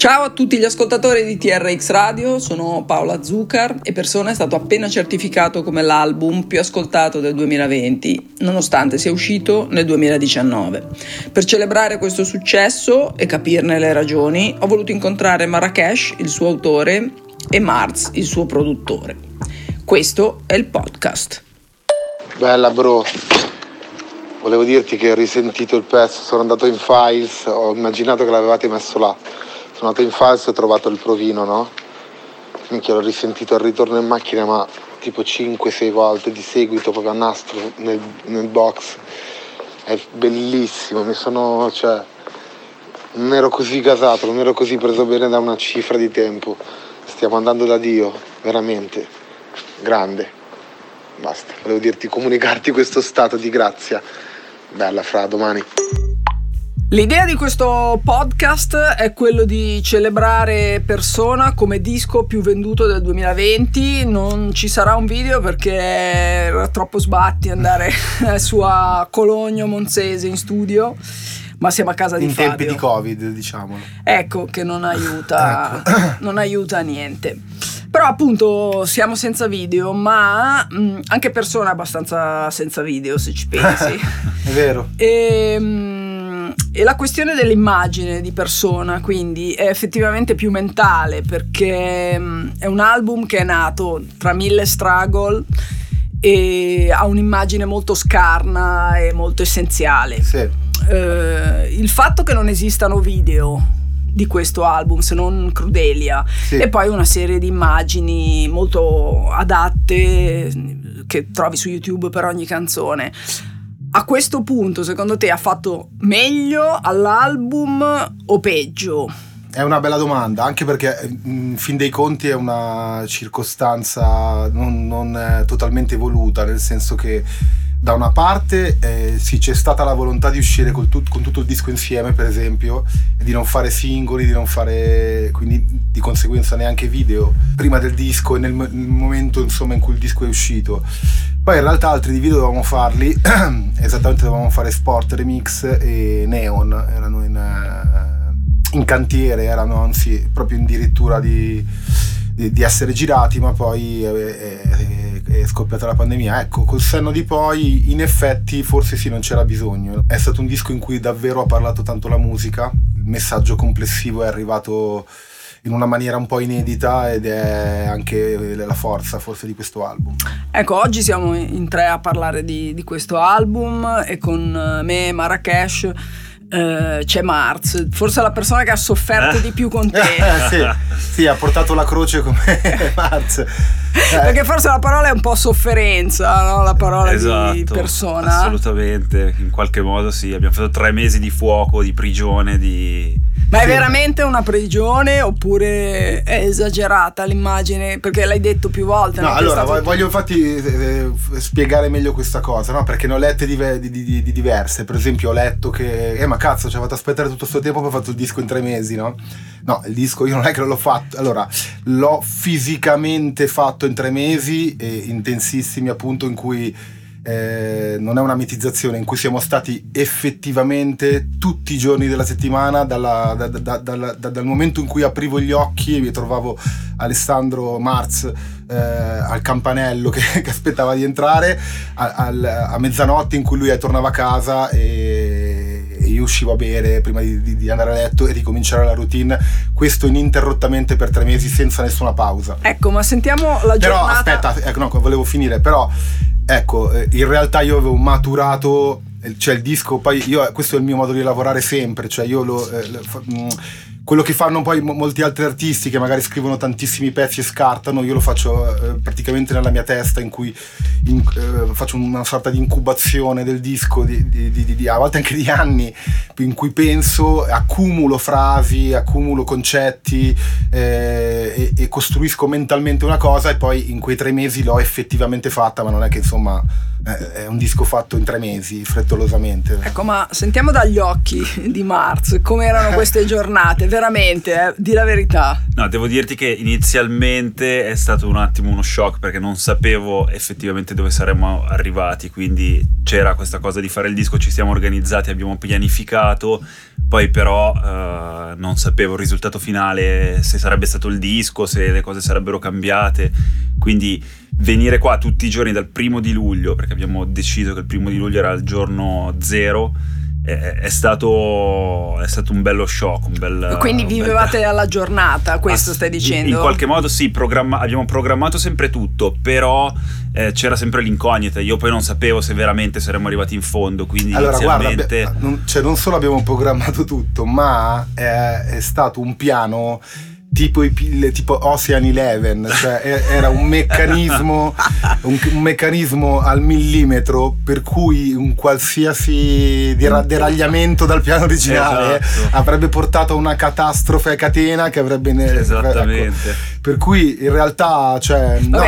Ciao a tutti gli ascoltatori di TRX Radio, sono Paola Zuccar e Persona è stato appena certificato come l'album più ascoltato del 2020, nonostante sia uscito nel 2019. Per celebrare questo successo e capirne le ragioni, ho voluto incontrare Marracash, il suo autore, e Marz, il suo produttore. Questo è il podcast. Bella bro, volevo dirti che ho risentito il pezzo, sono andato in files, ho immaginato che l'avevate messo là. Sono andato in falso e ho trovato il provino, no? Minchia, l'ho risentito al ritorno in macchina, ma tipo 5-6 volte di seguito, proprio a nastro nel box. È bellissimo, non ero così gasato, non ero così preso bene da una cifra di tempo. Stiamo andando da Dio, veramente. Grande. Basta, volevo dirti, comunicarti questo stato di grazia. Bella fra, domani. L'idea di questo podcast è quello di celebrare Persona come disco più venduto del 2020. Non ci sarà un video perché era troppo sbatti andare su a Cologno Monzese in studio, ma siamo a casa di Fabio. In tempi di Covid, diciamolo. Ecco, che non aiuta, non aiuta niente. Però appunto siamo senza video, ma anche Persona è abbastanza senza video, se ci pensi. È vero. E la questione dell'immagine di Persona quindi è effettivamente più mentale, perché è un album che è nato tra mille struggle e ha un'immagine molto scarna e molto essenziale. Sì. Il fatto che non esistano video di questo album, se non Crudelia, sì, e poi una serie di immagini molto adatte che trovi su YouTube per ogni canzone. A questo punto, secondo te, ha fatto meglio all'album o peggio? È una bella domanda, anche perché in fin dei conti è una circostanza non totalmente voluta, nel senso che da una parte sì, c'è stata la volontà di uscire con tutto il disco insieme, per esempio, e di non fare singoli, di non fare quindi di conseguenza neanche video prima del disco e nel momento insomma in cui il disco è uscito. Poi in realtà altri di video dovevamo farli esattamente, dovevamo fare Sport Remix e Neon, erano in cantiere, erano anzi proprio addirittura di essere girati, ma poi è scoppiata la pandemia. Ecco, col senno di poi in effetti forse sì, non c'era bisogno. È stato un disco in cui davvero ha parlato tanto la musica, il messaggio complessivo è arrivato in una maniera un po' inedita ed è anche la forza forse di questo album. Ecco, oggi siamo in tre a parlare di questo album e con me Marracash c'è Marz, forse la persona che ha sofferto di più con te. Sì, ha portato la croce come Marz. Perché forse la parola è un po' sofferenza, no? La parola, esatto, di Persona. Assolutamente, in qualche modo sì, abbiamo fatto 3 mesi di fuoco, di prigione, di... Ma è veramente una prigione oppure è esagerata l'immagine? Perché l'hai detto più volte. No, allora voglio infatti spiegare meglio questa cosa, no? Perché ne ho lette di diverse. Per esempio ho letto che ma cazzo, ci ha fatto aspettare tutto sto tempo, poi ho fatto il disco in 3 mesi, no? No, il disco io non è che l'ho fatto. Allora, l'ho fisicamente fatto in 3 mesi intensissimi, appunto, in cui non è una mitizzazione, in cui siamo stati effettivamente tutti i giorni della settimana dal momento in cui aprivo gli occhi e mi trovavo Alessandro Marz al campanello che aspettava di entrare a mezzanotte, in cui lui tornava a casa e io uscivo a bere prima di andare a letto e ricominciare la routine, questo ininterrottamente per 3 mesi senza nessuna pausa. Ecco, ma sentiamo la giornata. Però aspetta, ecco, no, volevo finire, però ecco, in realtà io avevo maturato, cioè il disco, poi io, questo è il mio modo di lavorare sempre, cioè io quello che fanno poi molti altri artisti che magari scrivono tantissimi pezzi e scartano, io lo faccio praticamente nella mia testa, in cui faccio una sorta di incubazione del disco a volte anche di anni, in cui penso, accumulo frasi, accumulo concetti e costruisco mentalmente una cosa, e poi in quei 3 mesi l'ho effettivamente fatta, ma non è che insomma è un disco fatto in 3 mesi frettolosamente. Ecco, ma sentiamo dagli occhi di Marz come erano queste giornate. Veramente, di la verità. No, devo dirti che inizialmente è stato un attimo uno shock, perché non sapevo effettivamente dove saremmo arrivati, quindi c'era questa cosa di fare il disco, ci siamo organizzati, abbiamo pianificato, Poi però non sapevo il risultato finale, se sarebbe stato il disco, se le cose sarebbero cambiate, quindi venire qua tutti i giorni dal 1° di luglio, perché abbiamo deciso che il 1° di luglio era il giorno zero, è stato un bello shock, un bel... Quindi vivevate alla giornata, questo stai dicendo? In qualche modo sì, abbiamo programmato sempre tutto, però c'era sempre l'incognita. Io poi non sapevo se veramente saremmo arrivati in fondo, quindi allora, inizialmente... Guarda, non solo abbiamo programmato tutto, ma è stato un piano... tipo Ocean Eleven, cioè era un meccanismo al millimetro, per cui un qualsiasi deragliamento dal piano originale, esatto, avrebbe portato a una catastrofe a catena che avrebbe... Esattamente. Ecco. Per cui in realtà, cioè... No,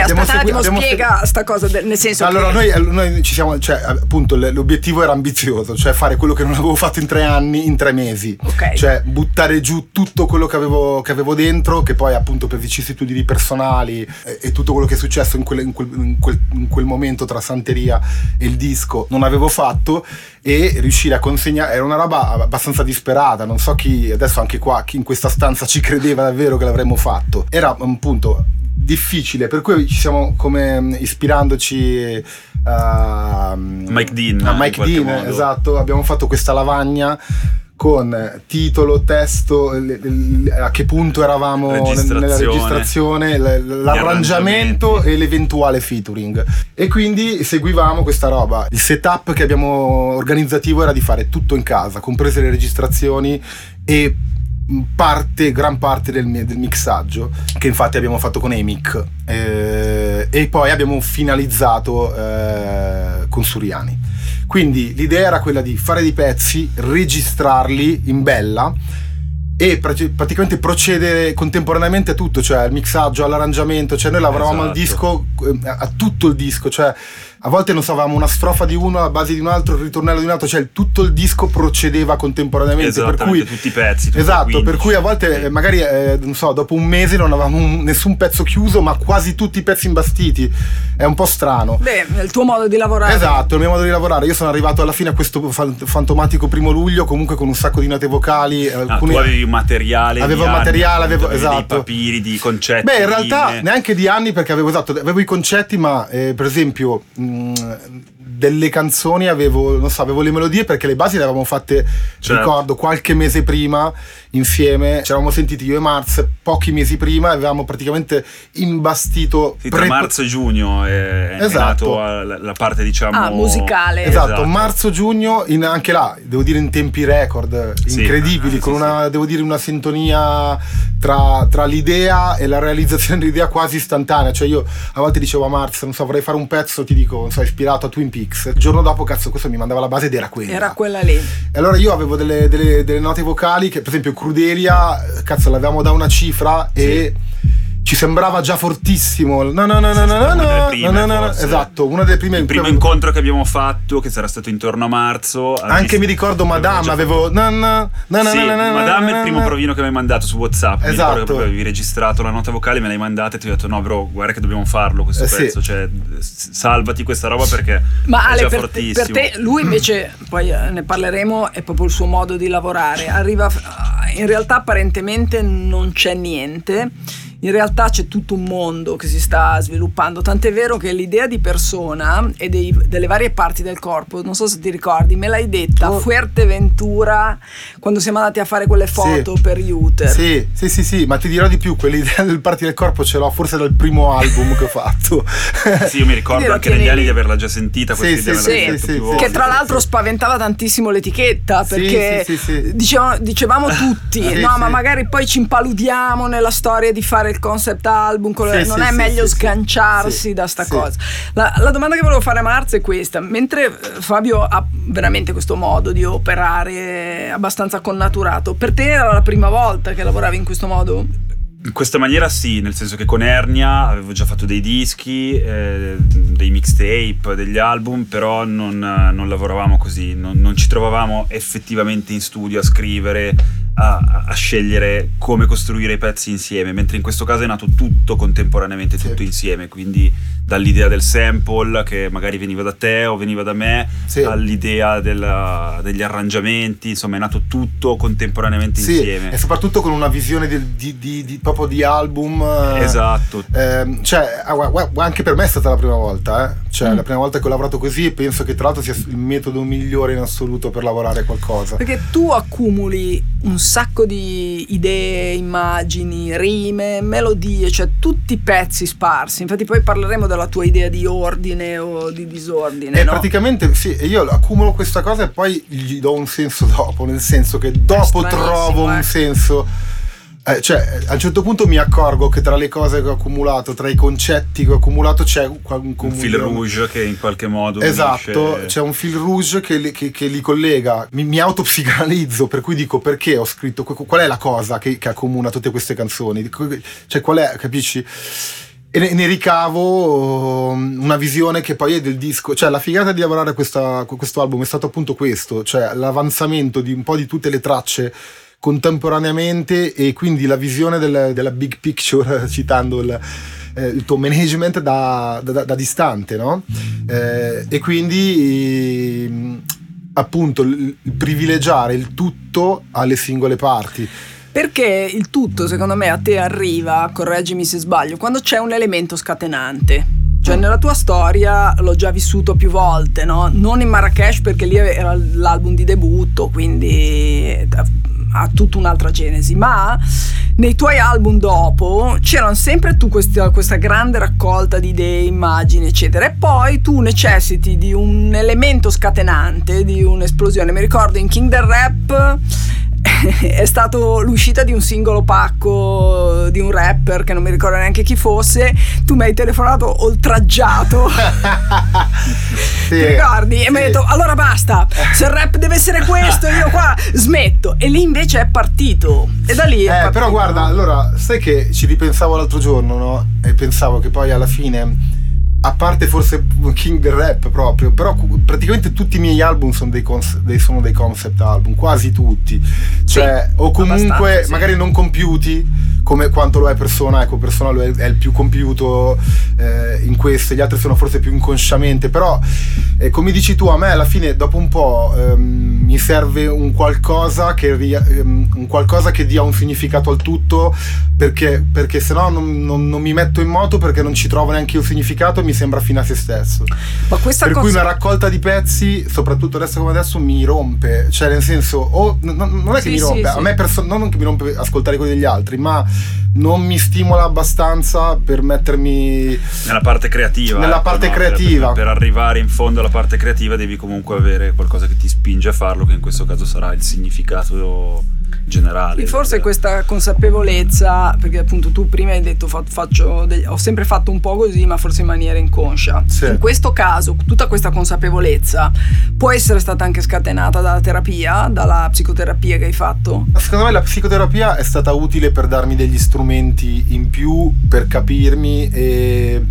spiega sta cosa, nel senso... Allora, che... noi ci siamo... Cioè, appunto, l'obiettivo era ambizioso, cioè fare quello che non avevo fatto in 3 anni, in 3 mesi. Okay. Cioè, buttare giù tutto quello che avevo dentro, che poi appunto per vicissitudini personali e tutto quello che è successo in quel momento tra Santeria e il disco non avevo fatto, e riuscire a consegnare era una roba abbastanza disperata, non so chi adesso anche qua, chi in questa stanza ci credeva davvero che l'avremmo fatto. Era un punto difficile, per cui ci siamo, come ispirandoci a Mike Dean, esatto, abbiamo fatto questa lavagna con titolo, testo, a che punto eravamo nella registrazione, l'arrangiamento e l'eventuale featuring. E quindi seguivamo questa roba. Il setup che abbiamo organizzativo era di fare tutto in casa, comprese le registrazioni e gran parte del mixaggio, che infatti abbiamo fatto con Emic, e poi abbiamo finalizzato con Suriani. Quindi l'idea era quella di fare dei pezzi, registrarli in bella e praticamente procedere contemporaneamente a tutto, cioè al mixaggio, all'arrangiamento, cioè noi lavoravamo al disco, a tutto il disco, cioè a volte non savamo una strofa di uno, la base di un altro, il ritornello di un altro, cioè tutto il disco procedeva contemporaneamente, per cui tutti i pezzi, esatto, per cui a volte magari non so, dopo un mese non avevamo nessun pezzo chiuso, ma quasi tutti i pezzi imbastiti. È un po' strano. Beh, il tuo modo di lavorare. Esatto, il mio modo di lavorare. Io sono arrivato alla fine a questo fantomatico 1° luglio comunque con un sacco di note vocali, alcune... Tu avevi materiale, avevo esatto, dei papiri, di concetti. Beh, in realtà neanche di anni, perché avevo i concetti, ma per esempio delle canzoni avevo le melodie, perché le basi le avevamo fatte, certo, ricordo qualche mese prima insieme, ci eravamo sentiti io e Marz pochi mesi prima, avevamo praticamente imbastito, sì, tra marzo e giugno esatto, è nato la parte, diciamo, musicale, esatto. Marzo-giugno, anche là devo dire in tempi record incredibili, sì, con una, devo dire, una sintonia tra l'idea e la realizzazione dell'idea quasi istantanea. Cioè io a volte dicevo a Marz, non so, vorrei fare un pezzo, ti dico, non so, ispirato a Twin Peaks, il giorno dopo cazzo questo mi mandava la base ed era quella lì. E allora io avevo delle note vocali che, per esempio, Crudelia, cazzo, l'avevamo da una cifra, sì, e ci sembrava già fortissimo. No, esatto, una delle prime. Il primo incontro che abbiamo fatto, che sarà stato intorno a marzo, anche mi ricordo Madame, avevo Madame è il primo provino che mi hai mandato su WhatsApp, esatto, che avevi registrato la nota vocale, me l'hai mandata e ti ho detto no bro, guarda che dobbiamo farlo questo pezzo, cioè salvati questa roba perché è già fortissimo. Per te lui invece, poi ne parleremo, è proprio il suo modo di lavorare, arriva, in realtà apparentemente non c'è niente. In realtà c'è tutto un mondo che si sta sviluppando, tant'è vero che l'idea di Persona e delle varie parti del corpo, non so se ti ricordi, me l'hai detta a Fuerteventura quando siamo andati a fare quelle foto, sì, per Juter. Sì, ma ti dirò di più, quell'idea delle parti del corpo ce l'ho forse dal primo album che ho fatto. Sì, io mi ricordo anche negli anni di averla già sentita, questa idea, che tra l'altro spaventava tantissimo l'etichetta, perché dicevamo tutti, ma magari poi ci impaludiamo nella storia di fare il concept album, non è meglio sganciarsi da sta cosa. La domanda che volevo fare a Marz è questa: mentre Fabio ha veramente questo modo di operare abbastanza connaturato, per te era la prima volta che lavoravi in questo modo? In questa maniera sì, nel senso che con Ernia avevo già fatto dei dischi, dei mixtape, degli album, però non lavoravamo così, non ci trovavamo effettivamente in studio a scrivere, a scegliere come costruire i pezzi insieme, mentre in questo caso è nato tutto contemporaneamente, sì, tutto insieme, quindi dall'idea del sample che magari veniva da te o veniva da me, sì, all'idea degli arrangiamenti, insomma è nato tutto contemporaneamente, sì, insieme, e soprattutto con una visione proprio di album, esatto, cioè anche per me è stata la prima volta, cioè la prima volta che ho lavorato così, e penso che tra l'altro sia il metodo migliore in assoluto per lavorare qualcosa, perché tu accumuli un sacco di idee, immagini, rime, melodie, cioè tutti i pezzi sparsi. Infatti poi parleremo della tua idea di ordine o di disordine, no? Praticamente sì, io accumulo questa cosa e poi gli do un senso dopo, nel senso che dopo trovo un senso, cioè a un certo punto mi accorgo che tra le cose che ho accumulato, tra i concetti che ho accumulato c'è un fil rouge che in qualche modo, esatto, unisce... c'è un fil rouge che li collega, mi autopsicanalizzo, per cui dico perché ho scritto, qual è la cosa che accomuna tutte queste canzoni, cioè qual è, capisci? E ne ricavo una visione che poi è del disco, cioè la figata di lavorare questo album è stato appunto questo, cioè l'avanzamento di un po' di tutte le tracce contemporaneamente, e quindi la visione della big picture, citando il tuo management da distante, no? E quindi appunto privilegiare il tutto alle singole parti. Perché il tutto, secondo me, a te arriva, correggimi se sbaglio, quando c'è un elemento scatenante. Cioè nella tua storia l'ho già vissuto più volte, no? Non in Marracash perché lì era l'album di debutto, quindi ha tutta un'altra genesi, ma nei tuoi album dopo c'erano sempre tu questa grande raccolta di idee, immagini eccetera, e poi tu necessiti di un elemento scatenante, di un'esplosione. Mi ricordo in King Rap è stato l'uscita di un singolo pacco di un rapper che non mi ricordo neanche chi fosse, tu mi hai telefonato oltraggiato sì, ti ricordi? E sì, mi hai detto allora basta, se il rap deve essere questo io qua smetto, e lì invece è partito, e da lì è partito. Però guarda, allora sai che ci ripensavo l'altro giorno, no? E pensavo che poi alla fine, a parte forse King Rap proprio, però praticamente tutti i miei album sono dei concept album, quasi tutti, cioè sì, o comunque magari sì, non compiuti come quanto lo è Persona. Ecco, Persona è il più compiuto in questo, gli altri sono forse più inconsciamente, però come dici tu, a me alla fine dopo un po' mi serve un qualcosa che dia un significato al tutto, perché sennò non mi metto in moto, perché non ci trovo neanche io significato, mi sembra fine a se stesso. Ma questa per cosa... cui una raccolta di pezzi, soprattutto adesso come adesso, mi rompe, cioè nel senso non è che sì, mi rompe, sì, a me non che mi rompe ascoltare quelli degli altri, ma non mi stimola abbastanza per mettermi nella parte creativa, per arrivare in fondo alla parte creativa devi comunque avere qualcosa che ti spinge a farlo, che in questo caso sarà il significato generale. E forse questa consapevolezza, perché appunto tu prima hai detto ho sempre fatto un po' così, ma forse in maniera inconscia, sì, in questo caso tutta questa consapevolezza può essere stata anche scatenata dalla psicoterapia che hai fatto. Secondo me la psicoterapia è stata utile per darmi degli strumenti in più, per capirmi e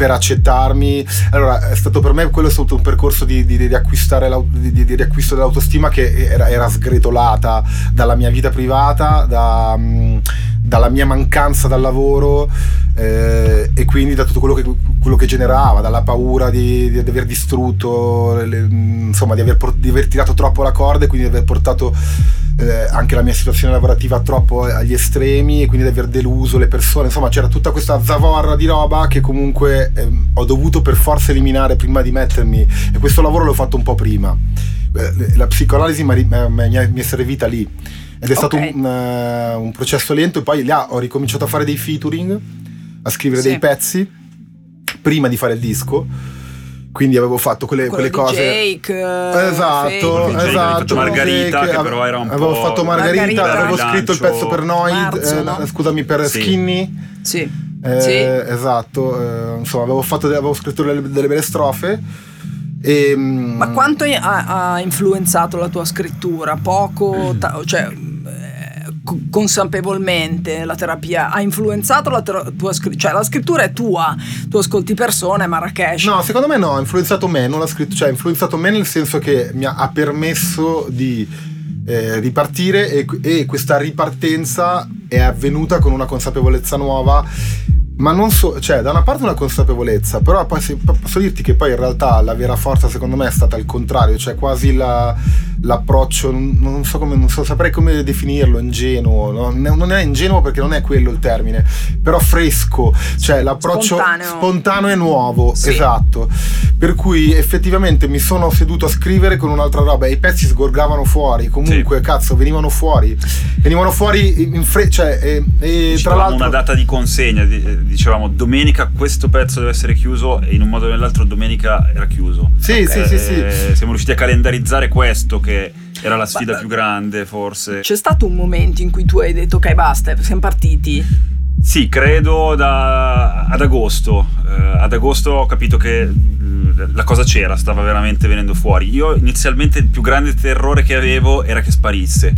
per accettarmi. Allora è stato per me, quello è stato un percorso di riacquisto dell'autostima che era sgretolata dalla mia vita privata, dalla mia mancanza dal lavoro, e quindi da tutto quello che generava, dalla paura di aver distrutto, insomma di aver tirato troppo la corda, e quindi di aver portato anche la mia situazione lavorativa troppo agli estremi, e quindi di aver deluso le persone. Insomma c'era tutta questa zavorra di roba che comunque ho dovuto per forza eliminare prima di mettermi, e questo lavoro l'ho fatto un po' prima. La psicoanalisi mi è servita lì, ed è stato un processo lento, e poi là ho ricominciato a fare dei featuring, a scrivere, sì, dei pezzi prima di fare il disco. Quindi avevo fatto quelle cose. Jake, esatto. Avevo fatto Margarita, Jake, che però era un avevo po'. Avevo fatto Margarita, avevo scritto il pezzo per Noid, no? Scusami, per sì, Skinny. Sì. Sì. Esatto. Insomma, avevo scritto delle belle strofe. Ma quanto ha influenzato la tua scrittura? Poco, cioè consapevolmente la terapia ha influenzato la tua scrittura? Cioè la scrittura è tua, tu ascolti Persona e Marracash. No, secondo me no, ha influenzato me, non la scrittura, cioè ha influenzato me nel senso che mi ha permesso di ripartire, e questa ripartenza è avvenuta con una consapevolezza nuova, ma non so, cioè da una parte una consapevolezza, però poi posso dirti che poi in realtà la vera forza secondo me è stata il contrario, cioè quasi l'approccio, non saprei come definirlo, ingenuo, no? Non è ingenuo perché non è quello il termine, però fresco, cioè l'approccio spontaneo e nuovo, sì. Esatto, per cui effettivamente mi sono seduto a scrivere con un'altra roba e i pezzi sgorgavano fuori, comunque sì. Cazzo, venivano fuori in fretta, cioè, e tra l'altro una data di consegna, dicevamo domenica questo pezzo deve essere chiuso, e in un modo o nell'altro domenica era chiuso. Sì, sì. Siamo riusciti a calendarizzare questo che era la sfida più grande, forse. C'è stato un momento in cui tu hai detto ok basta, siamo partiti? Sì, credo ad agosto. Ad agosto ho capito che la cosa c'era, stava veramente venendo fuori. Io inizialmente il più grande terrore che avevo era che sparisse.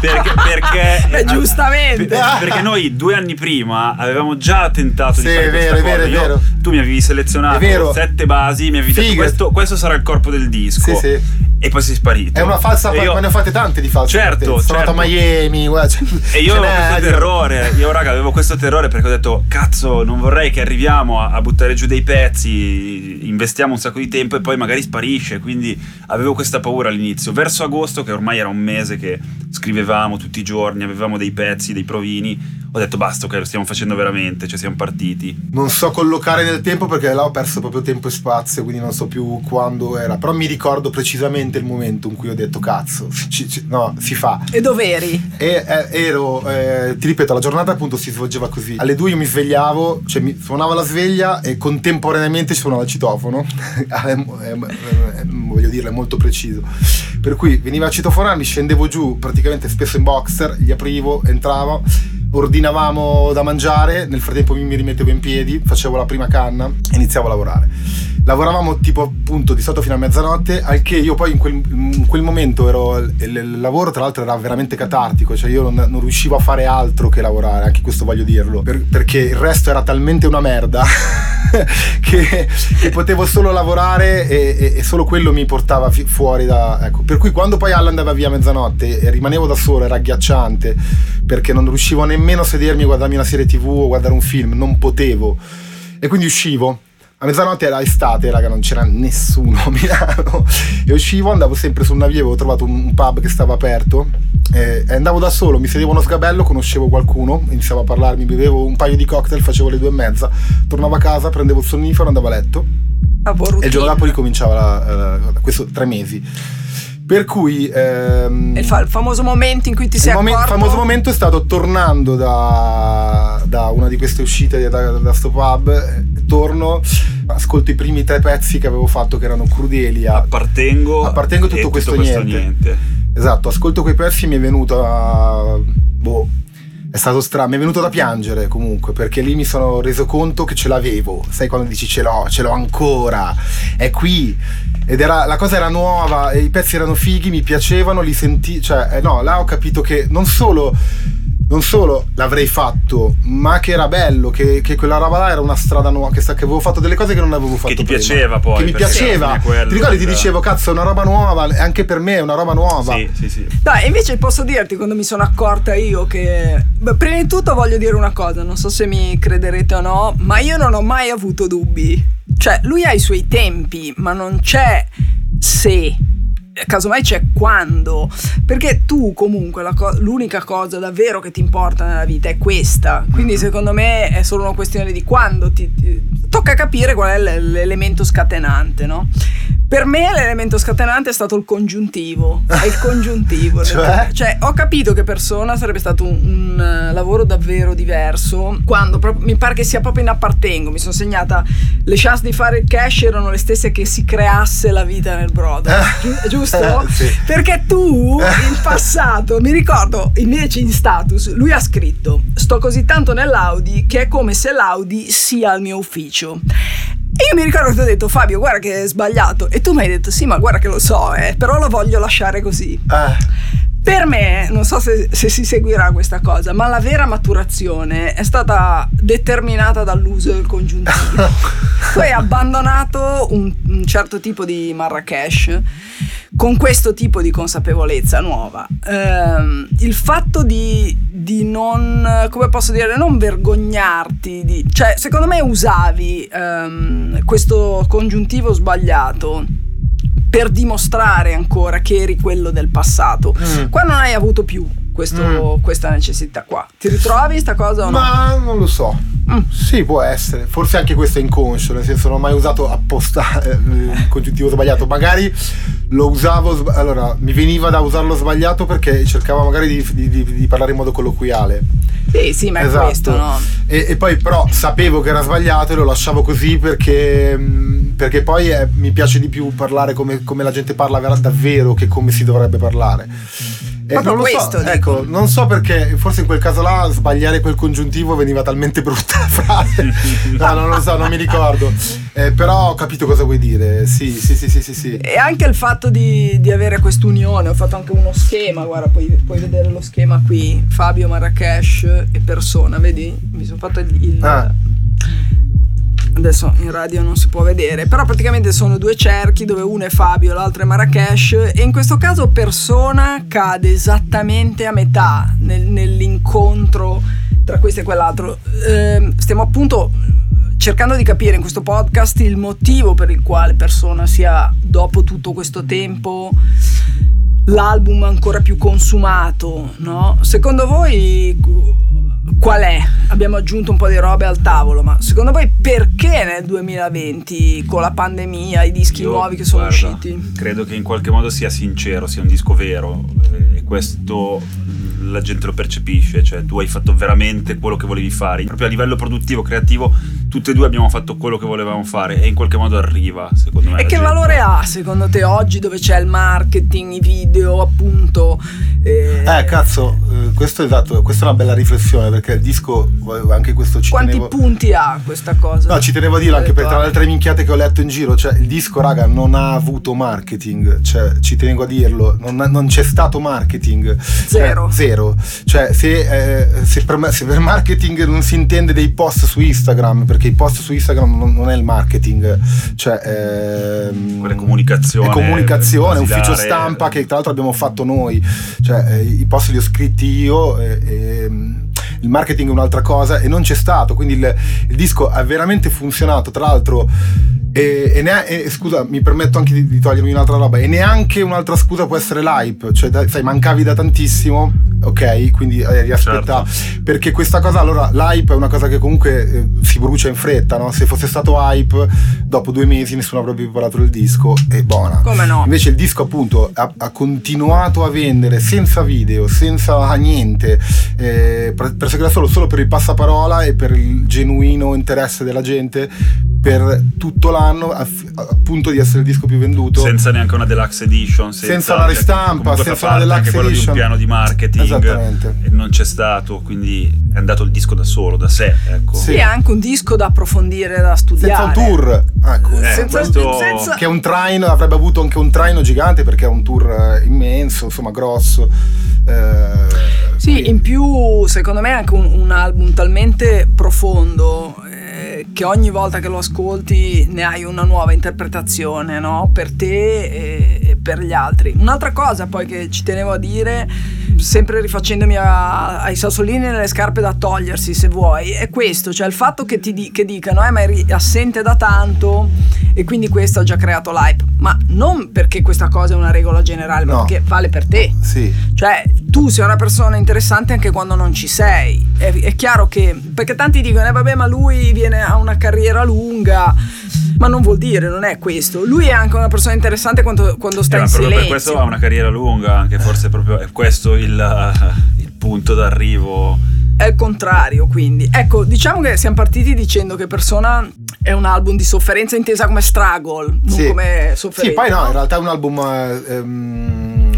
Perché beh, giustamente. Perché noi 2 anni prima avevamo già tentato di fare questa cosa. È vero. Tu mi avevi selezionato 7 basi, mi avevi detto questo sarà il corpo del disco. Sì. E poi si è sparito. È una falsa parte, ma ne ho fatte tante di false. Certo. Sono andato a Miami. Guarda, e io avevo questo terrore. Io, raga, avevo questo terrore perché ho detto cazzo, non vorrei che arriviamo a buttare giù dei pezzi, investiamo un sacco di tempo e poi magari sparisce. Quindi avevo questa paura all'inizio. Verso agosto, che ormai era un mese che scrivevamo tutti i giorni, avevamo dei pezzi, dei provini, ho detto basta, ok, lo stiamo facendo veramente, cioè siamo partiti. Non so collocare nel tempo perché là ho perso proprio tempo e spazio, quindi non so più quando era, però mi ricordo precisamente il momento in cui ho detto cazzo, no, si fa. E dov'eri? Ero, ti ripeto, la giornata appunto si svolgeva così. Alle 2 io mi svegliavo, cioè mi suonava la sveglia e contemporaneamente suonava il citofono. Voglio dirlo, è molto preciso. Per cui veniva a citofonarmi, scendevo giù praticamente spesso in boxer, gli aprivo, entravo, ordinavamo da mangiare, nel frattempo mi rimettevo in piedi, facevo la prima canna e iniziavo a lavorare. Lavoravamo tipo appunto di sotto fino a mezzanotte, al che io poi in quel momento ero, il lavoro tra l'altro era veramente catartico, cioè io non riuscivo a fare altro che lavorare, anche questo voglio dirlo, perché il resto era talmente una merda che potevo solo lavorare e solo quello mi portava fuori da, ecco, per cui quando poi Alan andava via a mezzanotte e rimanevo da solo era agghiacciante perché non riuscivo nemmeno a sedermi a guardarmi una serie TV o guardare un film, non potevo, e quindi uscivo. A mezzanotte era estate, raga, non c'era nessuno a Milano e uscivo, andavo sempre sul Naviglio, avevo trovato un pub che stava aperto e andavo da solo, mi sedevo uno sgabello, conoscevo qualcuno, iniziavo a parlarmi, bevevo un paio di cocktail, facevo le 2:30, tornavo a casa, prendevo il sonnifero, andavo a letto e il giorno dopo ricominciava questo 3 mesi. Per cui il famoso momento in cui ti sei accorto. Il famoso momento è stato tornando da una di queste uscite da sto pub, torno, ascolto i primi 3 pezzi che avevo fatto, che erano Crudelia, Appartengo tutto, e tutto questo niente. Esatto, ascolto quei pezzi, mi è venuta è stato mi è venuto da piangere comunque, perché lì mi sono reso conto che ce l'avevo, sai quando dici ce l'ho ancora, è qui, ed era, la cosa era nuova, e i pezzi erano fighi, mi piacevano, li sentivo, cioè là ho capito che non solo l'avrei fatto, ma che era bello, che quella roba là era una strada nuova, che avevo fatto delle cose che non avevo fatto prima. Che ti piaceva poi. Che mi piaceva. Ti ricordi, ti dicevo, cazzo, è una roba nuova, anche per me è una roba nuova. Sì. Dai, invece posso dirti, quando mi sono accorta io che... Beh, prima di tutto voglio dire una cosa, non so se mi crederete o no, ma io non ho mai avuto dubbi. Cioè, lui ha i suoi tempi, ma non c'è se... casomai c'è quando, perché tu comunque l'unica cosa davvero che ti importa nella vita è questa, quindi secondo me è solo una questione di quando ti tocca capire qual è l'elemento scatenante, no? Per me l'elemento scatenante è stato il congiuntivo cioè ho capito che Persona sarebbe stato un lavoro davvero diverso quando proprio, mi pare che sia proprio in Appartengo, mi sono segnata, le chance di fare il cash erano le stesse che si creasse la vita nel brodo, giusto? Sì. Perché tu in passato, mi ricordo invece in Status, lui ha scritto sto così tanto nell'Audi che è come se l'Audi sia il mio ufficio. E io mi ricordo che ti ho detto Fabio guarda che è sbagliato, e tu mi hai detto sì ma guarda che lo so, però lo voglio lasciare così. Per me, non so se si seguirà questa cosa, ma la vera maturazione è stata determinata dall'uso del congiuntivo. Poi ha abbandonato un certo tipo di Marracash con questo tipo di consapevolezza nuova. Il fatto di non, come posso dire, non vergognarti, cioè secondo me usavi questo congiuntivo sbagliato per dimostrare ancora che eri quello del passato. Qua non hai avuto più questa necessità qua. Ti ritrovi sta cosa o no? Ma non lo so. Sì, può essere. Forse anche questo è inconscio, nel senso non ho mai usato apposta il congiuntivo sbagliato. Magari lo usavo, allora mi veniva da usarlo sbagliato perché cercavo magari di parlare in modo colloquiale. Sì, ma esatto. È questo, no? E poi però sapevo che era sbagliato e lo lasciavo così perché poi mi piace di più parlare come la gente parla davvero che come si dovrebbe parlare. Non lo so, ecco, non so perché, forse in quel caso là sbagliare quel congiuntivo veniva talmente brutta la frase. No, non lo so, non mi ricordo. Però ho capito cosa vuoi dire. Sì. E anche il fatto di avere quest'unione, ho fatto anche uno schema, guarda, puoi vedere lo schema qui, Fabio, Marracash e Persona, vedi? Mi sono fatto adesso in radio non si può vedere, però praticamente sono due cerchi dove uno è Fabio, l'altro è Marracash, e in questo caso Persona cade esattamente a metà nell'incontro tra questo e quell'altro. Stiamo appunto cercando di capire in questo podcast il motivo per il quale Persona sia, dopo tutto questo tempo, l'album ancora più consumato, no? Secondo voi qual è? Abbiamo aggiunto un po' di robe al tavolo, ma secondo voi perché nel 2020, con la pandemia, i dischi nuovi che sono usciti? Credo che in qualche modo sia sincero, sia un disco vero, e questo la gente lo percepisce, cioè tu hai fatto veramente quello che volevi fare, proprio a livello produttivo, creativo, tutti e due abbiamo fatto quello che volevamo fare e in qualche modo arriva, secondo me. E che valore ha secondo te oggi, dove c'è il marketing, i video, appunto? Questo è esatto, questa è una bella riflessione, perché il disco, anche questo ci tenevo. Quanti punti ha questa cosa? No, ci tenevo a dirlo anche per, tra le altre minchiate che ho letto in giro, cioè il disco, raga, non ha avuto marketing, cioè ci tengo a dirlo, non c'è stato marketing. Zero. Cioè se per marketing non si intende dei post su Instagram, perché i post su Instagram non è il marketing, cioè è comunicazione, ufficio stampa, che tra l'altro abbiamo fatto noi, cioè i post li ho scritti io, il marketing è un'altra cosa e non c'è stato, quindi il disco ha veramente funzionato, tra l'altro. Scusa, mi permetto anche di togliermi un'altra roba, e neanche un'altra scusa può essere l'hype, cioè sai, mancavi da tantissimo, ok, quindi riaspettavo, certo. Perché questa cosa, allora l'hype è una cosa che comunque si brucia in fretta, no? Se fosse stato hype, dopo 2 mesi nessuno avrebbe parlato del disco, e buona. Come no? Invece il disco appunto ha continuato a vendere senza video, senza niente, perseguirà solo per il passaparola e per il genuino interesse della gente per tutto l'anno, appunto di essere il disco più venduto, senza neanche una deluxe edition, senza la ristampa, senza una deluxe edition, quello di un piano di marketing. Esattamente. E non c'è stato, quindi è andato il disco da solo, da sé, ecco. Sì, è anche un disco da approfondire, da studiare, senza un tour, ecco, senza che è un traino, avrebbe avuto anche un traino gigante perché è un tour immenso, insomma grosso. Sì, quindi. In più secondo me è anche un album talmente profondo che ogni volta che lo ascolti ne hai una nuova interpretazione, no? Per te e per gli altri. Un'altra cosa poi che ci tenevo a dire, sempre rifacendomi ai sassolini nelle scarpe da togliersi, se vuoi, è questo, cioè il fatto che che dicano ma eri assente da tanto e quindi questo ha già creato l'hype, ma non perché questa cosa è una regola generale, ma perché vale per te. Sì. Cioè tu sei una persona interessante anche quando non ci sei, è chiaro che, perché tanti dicono vabbè, ma lui ha una carriera lunga, ma non vuol dire, non è questo, lui è anche una persona interessante quando sta in silenzio, per questo ha una carriera lunga, anche forse proprio è questo il punto d'arrivo, è il contrario. Quindi ecco, diciamo che siamo partiti dicendo che Persona è un album di sofferenza intesa come struggle, sì. Non come sofferenza, sì, poi no, in realtà è un album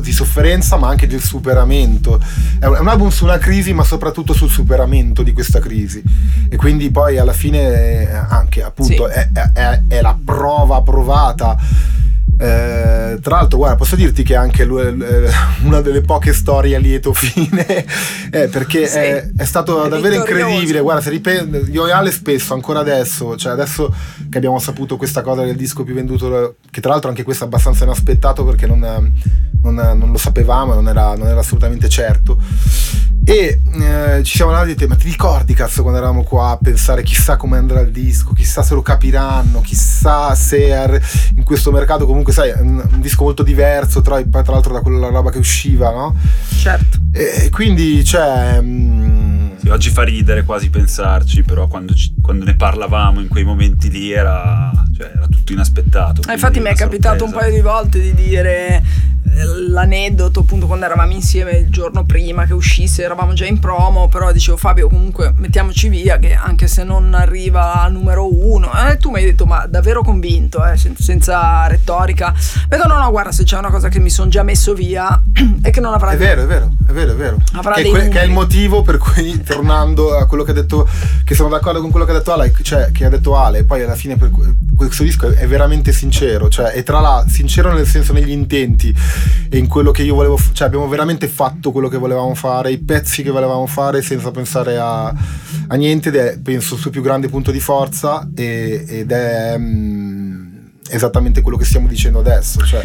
di sofferenza, ma anche del superamento. È un album su una crisi, ma soprattutto sul superamento di questa crisi, e quindi poi alla fine anche appunto sì. È la prova provata Tra l'altro, guarda, posso dirti che anche lui una delle poche storie a lieto fine, perché sì, è stato è davvero vittorioso, incredibile. Guarda, se io e Ale spesso, ancora adesso, cioè adesso che abbiamo saputo questa cosa del disco più venduto, che tra l'altro anche questo è abbastanza inaspettato perché non lo sapevamo, non era assolutamente certo. E ci siamo andati e detto, ma ti ricordi cazzo quando eravamo qua a pensare chissà come andrà il disco, chissà se lo capiranno, chissà se in questo mercato comunque sai un disco molto diverso tra l'altro da quella roba che usciva, no? Certo. E quindi cioè sì, oggi fa ridere quasi pensarci, però quando ne parlavamo in quei momenti lì era tutto inaspettato. Infatti mi è capitato un paio di volte di dire l'aneddoto, appunto, quando eravamo insieme il giorno prima che uscisse, eravamo già in promo, però dicevo Fabio comunque mettiamoci via che anche se non arriva al numero uno, tu mi hai detto ma davvero convinto, senza retorica, vedo no guarda se c'è una cosa che mi sono già messo via e che non avrà è vero avrà che è il motivo per cui, tornando a quello che ha detto, che sono d'accordo con quello che ha detto Ale, cioè che ha detto Ale poi alla fine per questo disco è veramente sincero, cioè e tra l'altro sincero nel senso negli intenti e in quello che io volevo, cioè abbiamo veramente fatto quello che volevamo fare, i pezzi che volevamo fare senza pensare a niente, ed è penso il suo più grande punto di forza ed è esattamente quello che stiamo dicendo adesso, cioè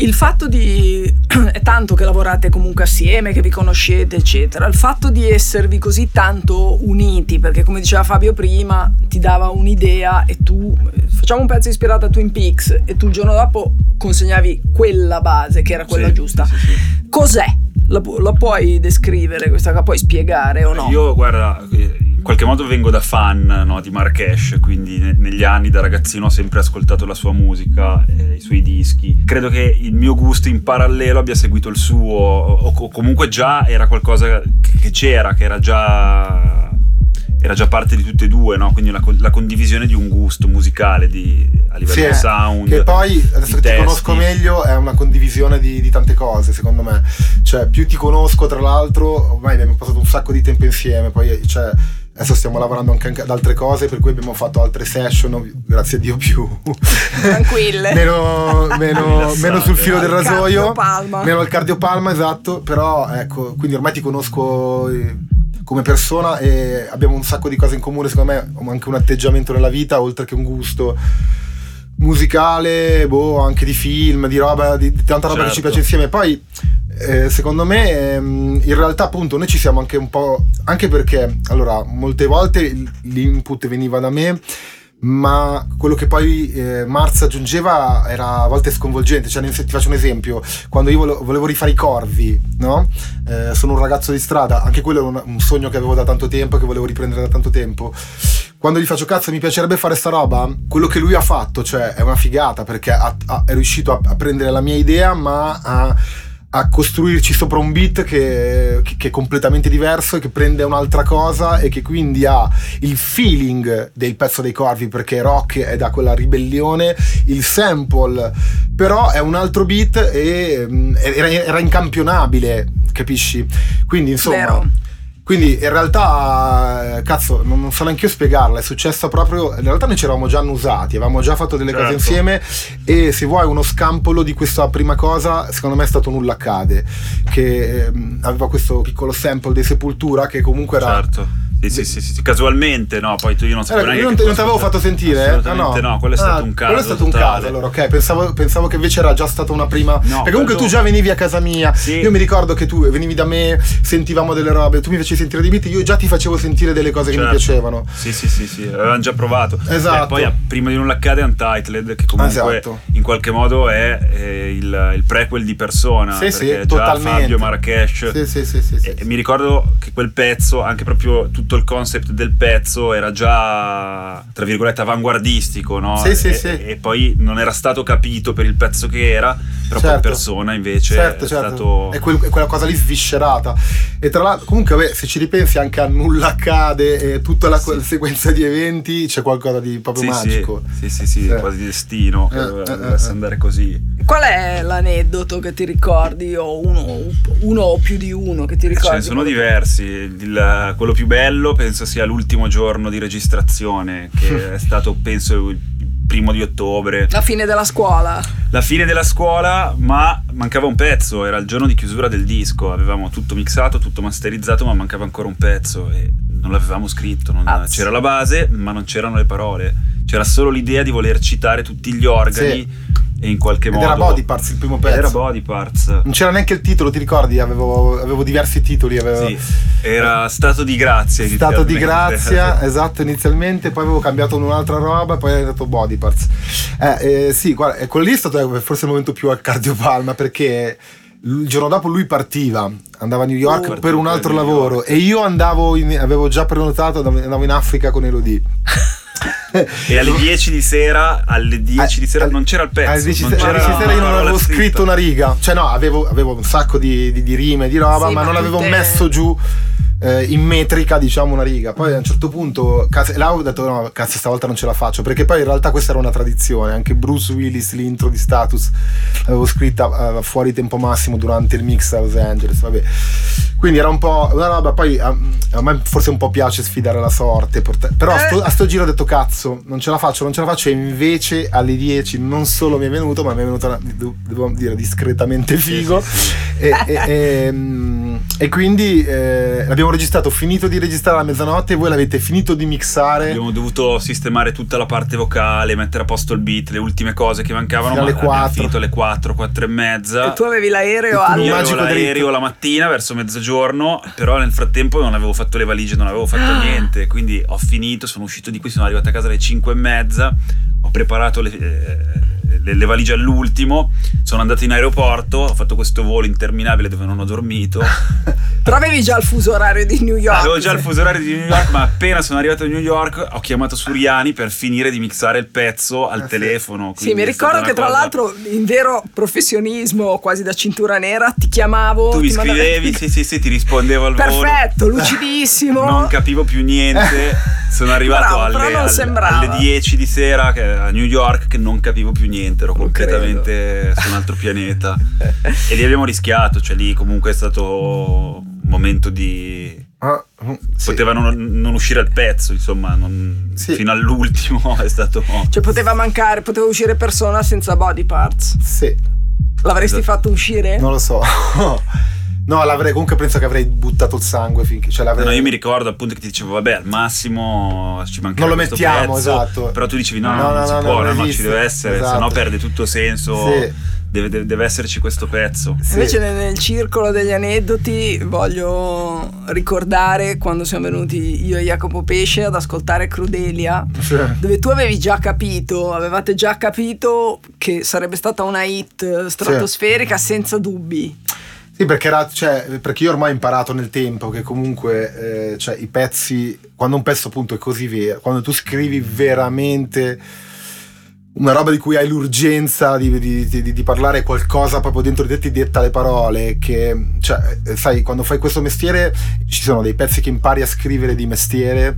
il fatto di è tanto che lavorate comunque assieme, che vi conoscete eccetera, il fatto di esservi così tanto uniti, perché come diceva Fabio prima ti dava un'idea e tu facciamo un pezzo ispirato a Twin Peaks e tu il giorno dopo consegnavi quella base che era quella sì, giusta sì. Cos'è? La puoi descrivere questa, la puoi spiegare o no? Io guarda in qualche modo vengo da fan, no, di Marracash, quindi negli anni da ragazzino ho sempre ascoltato la sua musica, i suoi dischi. Credo che il mio gusto in parallelo abbia seguito il suo, o comunque già era qualcosa che c'era, che era già parte di tutte e due, no? Quindi la condivisione di un gusto musicale a livello di sound, che poi adesso che ti conosco meglio è una condivisione di tante cose secondo me, cioè più ti conosco tra l'altro ormai abbiamo passato un sacco di tempo insieme, poi cioè adesso stiamo lavorando anche ad altre cose per cui abbiamo fatto altre session, grazie a Dio più tranquille meno sul filo del rasoio, meno il cardiopalma, esatto, però ecco, quindi ormai ti conosco come persona e abbiamo un sacco di cose in comune, secondo me anche un atteggiamento nella vita oltre che un gusto musicale, anche di film, di roba, di tanta roba, certo, che ci piace insieme. Poi secondo me in realtà appunto noi ci siamo anche un po', anche perché allora molte volte l'input veniva da me, ma quello che poi Marz aggiungeva era a volte sconvolgente, cioè ti faccio un esempio, quando io volevo rifare i corvi, no? Sono un ragazzo di strada, anche quello era un sogno che avevo da tanto tempo, che volevo riprendere da tanto tempo. Quando gli faccio cazzo mi piacerebbe fare sta roba, quello che lui ha fatto cioè è una figata, perché è riuscito a prendere la mia idea ma a costruirci sopra un beat che è completamente diverso e che prende un'altra cosa e che quindi ha il feeling del pezzo dei corvi, perché rock è da quella ribellione, il sample però è un altro beat e era incampionabile, capisci? Quindi insomma vero. Quindi in realtà, cazzo, non so neanche io spiegarla, è successa proprio, in realtà noi ci eravamo già annusati, avevamo già fatto delle cose insieme e se vuoi uno scampolo di questa prima cosa, secondo me è stato Nulla Accade, che aveva questo piccolo sample dei Sepoltura che comunque era... Certo. Sì, casualmente, no, poi io non sapevo neanche non ti avevo fatto sentire, assolutamente no, quello è stato un caso. Quello è stato un caso, allora, ok, pensavo che invece era già stata una prima, no, perché comunque tu già venivi a casa mia, sì. Io mi ricordo che tu venivi da me, sentivamo delle robe, tu mi facevi sentire dei beat, io già ti facevo sentire delle cose, certo, che mi piacevano. Sì, avevamo già provato. Esatto. Poi prima di Nulla Accade Untitled, che comunque in qualche modo è il prequel di Persona, perché totalmente. Già Fabio Marracash. Sì. Mi ricordo che quel pezzo, anche proprio tutto il concept del pezzo era già tra virgolette avanguardistico, no? Sì. E poi non era stato capito per il pezzo che era, però per Persona invece è stato... è quella cosa lì sviscerata. E tra l'altro comunque se ci ripensi anche a Nulla Accade e tutta la sequenza di eventi c'è qualcosa di proprio magico. Sì, quasi di destino che dovesse andare così. Qual è l'aneddoto che ti ricordi, o uno o più di uno che ti ricordi? Ce ne sono diversi, quello più bello penso sia l'ultimo giorno di registrazione, che è stato penso il primo di ottobre. La fine della scuola. La fine della scuola, ma mancava un pezzo, era il giorno di chiusura del disco, avevamo tutto mixato, tutto masterizzato, ma mancava ancora un pezzo e non l'avevamo scritto, c'era la base, ma non c'erano le parole, c'era solo l'idea di voler citare tutti gli organi. Sì. E in qualche modo era Body Parts il primo pezzo, era Body Parts, non c'era neanche il titolo, ti ricordi? Avevo diversi titoli, Sì, era Stato di Grazia, Stato di Grazia, esatto, inizialmente, poi avevo cambiato un'altra roba e poi era detto Body Parts. Sì, guarda, quello lì è stato forse il momento più al cardiopalma, perché il giorno dopo lui partiva, andava a New York per un altro lavoro e io avevo già prenotato, andavo in Africa con Elodie. E alle 10 di sera, non c'era il pezzo. Alle 10 di sera io non avevo scritto una riga, cioè no, avevo un sacco di rime, di roba, sì, ma non avevo messo giù in metrica, diciamo, una riga. Poi a un certo punto là ho detto no, cazzo, stavolta non ce la faccio, perché poi in realtà questa era una tradizione, anche Bruce Willis, l'intro di Status, l'avevo scritta fuori tempo massimo durante il mix a Los Angeles, vabbè. Quindi era un po' una roba, poi a me forse un po' piace sfidare la sorte, però a sto giro ho detto cazzo, non ce la faccio, e invece alle 10 non solo mi è venuto, ma mi è venuto, devo dire, discretamente figo. E quindi l'abbiamo registrato, ho finito di registrare a mezzanotte, voi l'avete finito di mixare. Abbiamo dovuto sistemare tutta la parte vocale, mettere a posto il beat, le ultime cose che mancavano, ma abbiamo finito alle 4 e mezza. E tu avevi l'aereo la mattina verso mezzogiorno. Però nel frattempo non avevo fatto le valigie, non avevo fatto niente, quindi ho finito, sono uscito di qui, sono arrivato a casa alle 5 e mezza, ho preparato le valigie all'ultimo, sono andato in aeroporto, ho fatto questo volo interminabile dove non ho dormito. Però avevi già il fuso orario di New York. Avevo già il fuso orario di New York, ma appena sono arrivato a New York ho chiamato Suriani per finire di mixare il pezzo al telefono. Sì, mi ricordo che tra l'altro, in vero professionismo quasi da cintura nera, ti chiamavo, tu mi scrivevi, sì, ti rispondevo al volo. Perfetto, lucidissimo. Non capivo più niente. Sono arrivato alle 10 di sera a New York che non capivo più niente, ero completamente su un altro pianeta. E lì abbiamo rischiato, cioè lì comunque è stato un momento di... poteva non uscire il pezzo, insomma, fino all'ultimo è stato... Cioè poteva uscire Persona senza Body Parts. Sì. L'avresti fatto uscire? Non lo so. No, comunque penso che avrei buttato il sangue finché No, io mi ricordo appunto che ti dicevo vabbè, al massimo ci manca questo pezzo, non lo mettiamo, esatto. Però tu dicevi no, non si può, ci deve essere, esatto. Sennò perde tutto senso. Sì. Deve esserci questo pezzo. Sì. Invece nel circolo degli aneddoti voglio ricordare quando siamo venuti io e Jacopo Pesce ad ascoltare Crudelia, dove tu avevate già capito che sarebbe stata una hit stratosferica, senza dubbi. Sì, perché io ormai ho imparato nel tempo che comunque i pezzi, quando un pezzo appunto è così vero, quando tu scrivi veramente una roba di cui hai l'urgenza di parlare qualcosa proprio dentro di te, ti detta le parole, che sai, quando fai questo mestiere ci sono dei pezzi che impari a scrivere di mestiere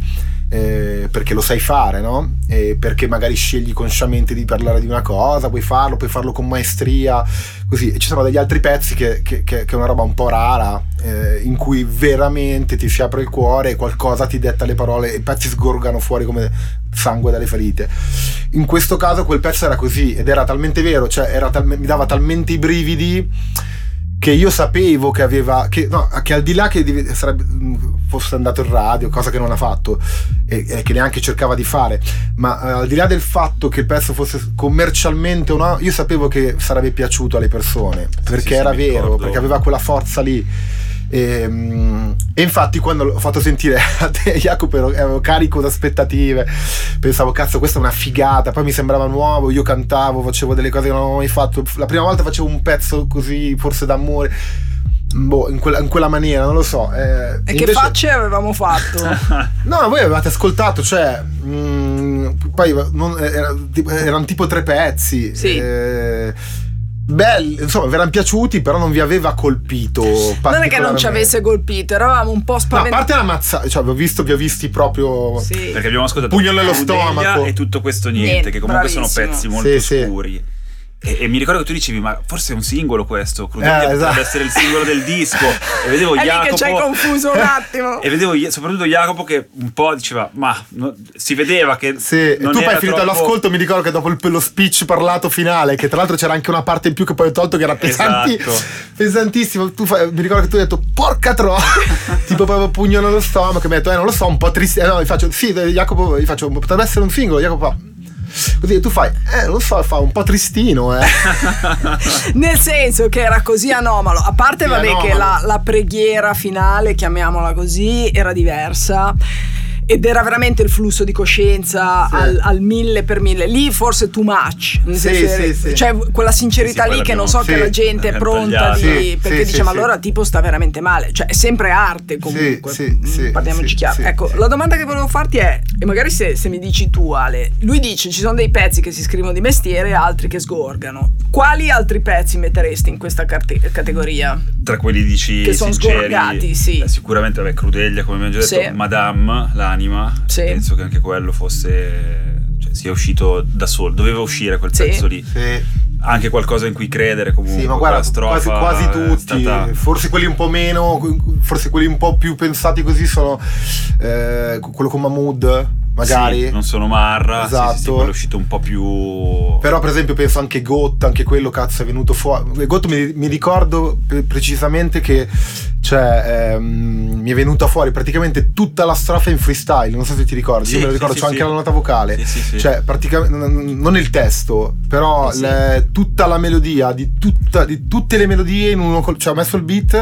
perché lo sai fare, no? E perché magari scegli consciamente di parlare di una cosa, puoi farlo con maestria, così. E ci sono degli altri pezzi che è una roba un po' rara, in cui veramente ti si apre il cuore e qualcosa ti detta le parole e i pezzi sgorgano fuori come sangue dalle ferite. In questo caso quel pezzo era così ed era talmente vero, mi dava talmente i brividi che io sapevo che che al di là che fosse andato in radio, cosa che non ha fatto e che neanche cercava di fare, ma al di là del fatto che il pezzo fosse commercialmente o no, io sapevo che sarebbe piaciuto alle persone perché era vero, perché aveva quella forza lì. E infatti quando l'ho fatto sentire a te, Jacopo, ero carico di aspettative, pensavo cazzo, questa è una figata, poi mi sembrava nuovo, io cantavo, facevo delle cose che non avevo mai fatto, la prima volta facevo un pezzo così forse d'amore, in quella maniera, non lo so. E invece... che facce avevamo fatto? No, voi avevate ascoltato, poi erano tipo 3 pezzi. Sì. Belli, insomma, vi erano piaciuti, però non vi aveva colpito. Non è che non ci avesse colpito, eravamo un po' spaventati. No, a parte la mazzata, vi ho visti proprio. Sì. Perché abbiamo ascoltato pugno nello stomaco e tutto questo niente, che comunque bravissimo. Sono pezzi molto scuri. E mi ricordo che tu dicevi, ma forse è un singolo questo, Crudelia potrebbe essere il singolo del disco. E vedevo Jacopo, lì che ci hai confuso un attimo. E vedevo soprattutto Jacopo che un po' diceva, ma no, si vedeva che sì, non. E tu poi finito troppo... all'ascolto mi ricordo che dopo lo speech parlato finale, che tra l'altro c'era anche una parte in più che poi ho tolto, che era pesantissimo, mi ricordo che tu hai detto porca troia tipo proprio pugno nello stomaco, che mi hai detto non lo so, un po' triste, no, gli faccio sì, Jacopo, gli faccio potrebbe essere un singolo, Jacopo fa così, tu fai non so, fa un po' tristino nel senso che era così anomalo, a parte sì, vabbè anomalo. Che la preghiera finale, chiamiamola così, era diversa ed era veramente il flusso di coscienza sì. al 1000 per 1000, lì forse too much, nel senso, sì, cioè quella sincerità lì che non so che la gente è pronta lì, perché dice ma allora tipo sta veramente male, cioè è sempre arte comunque, parliamoci chiaro, ecco la domanda che volevo farti è, e magari se mi dici tu Ale, lui dice ci sono dei pezzi che si scrivono di mestiere e altri che sgorgano, quali altri pezzi metteresti in questa categoria? Tra quelli dici che sono sgorgati sicuramente vabbè, Crudelia come abbiamo già detto, Madame, l'anima. Sì. Penso che anche quello fosse, cioè, sia uscito da solo, doveva uscire quel pezzo lì. Sì. Anche qualcosa in cui credere comunque. Sì, ma guarda, strofa, quasi tutti. Stata... Forse quelli un po' meno, forse quelli un po' più pensati così sono quello con Mahmood, magari. Sì, non sono Marra. Esatto. Sì, quello è uscito un po' più. Però per esempio penso anche Gott, anche quello cazzo è venuto fuori. Gott mi ricordo precisamente che cioè mi è venuta fuori praticamente tutta la strofa in freestyle, non so se ti ricordi, io me lo ricordo, c'ho anche la nota vocale, cioè praticamente non il testo, però tutta la melodia di tutte le melodie in uno, cioè ho messo il beat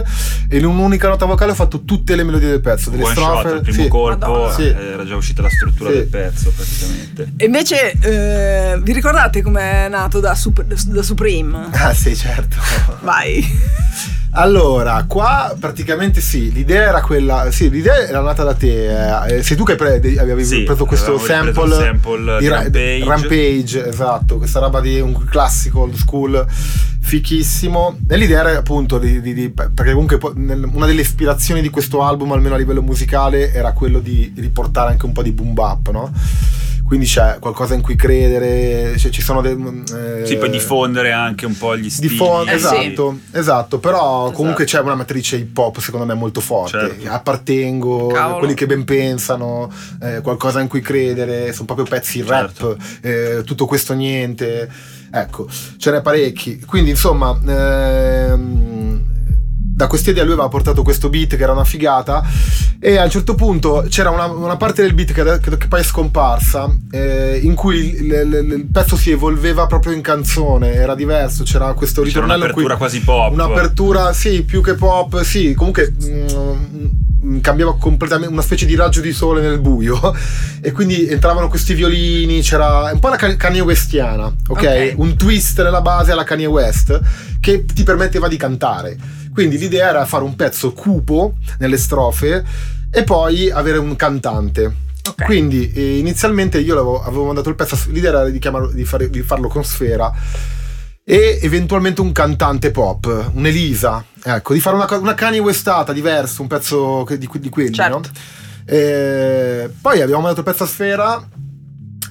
e in un'unica nota vocale ho fatto tutte le melodie del pezzo, delle strofe, il primo colpo, era già uscita la struttura del pezzo praticamente. E invece vi ricordate com'è nato da Supreme? Ah sì, certo. Vai. Allora, qua praticamente l'idea era quella, l'idea era nata da te, sei tu che avevi preso questo sample di Rampage, esatto, questa roba di un classico old school fichissimo, e l'idea era appunto di perché comunque una delle ispirazioni di questo album, almeno a livello musicale, era quello di riportare anche un po' di boom bap, no? Quindi c'è qualcosa in cui credere, cioè ci sono sì, poi diffondere anche un po' gli stili. Esatto, però comunque c'è una matrice hip hop secondo me molto forte. Certo. Appartengo, quelli che ben pensano, qualcosa in cui credere, sono proprio pezzi rap, tutto questo niente, ecco, ce n'è parecchi. Quindi insomma... da questa idea lui aveva portato questo beat che era una figata, e a un certo punto c'era una parte del beat che poi è scomparsa, in cui il pezzo si evolveva proprio in canzone, era diverso, c'era questo ritornello, un'apertura quasi pop, un'apertura più che pop, comunque cambiava completamente, una specie di raggio di sole nel buio, e quindi entravano questi violini, c'era un po' la Kanye Westiana, ok? Un twist nella base alla Kanye West che ti permetteva di cantare. Quindi l'idea era fare un pezzo cupo nelle strofe e poi avere un cantante. Quindi inizialmente io avevo mandato il pezzo, l'idea era di farlo con Sfera e eventualmente un cantante pop, un'Elisa, ecco, di fare una Kanye Westata diverso, un pezzo di quelli, no? E poi abbiamo mandato il pezzo a Sfera,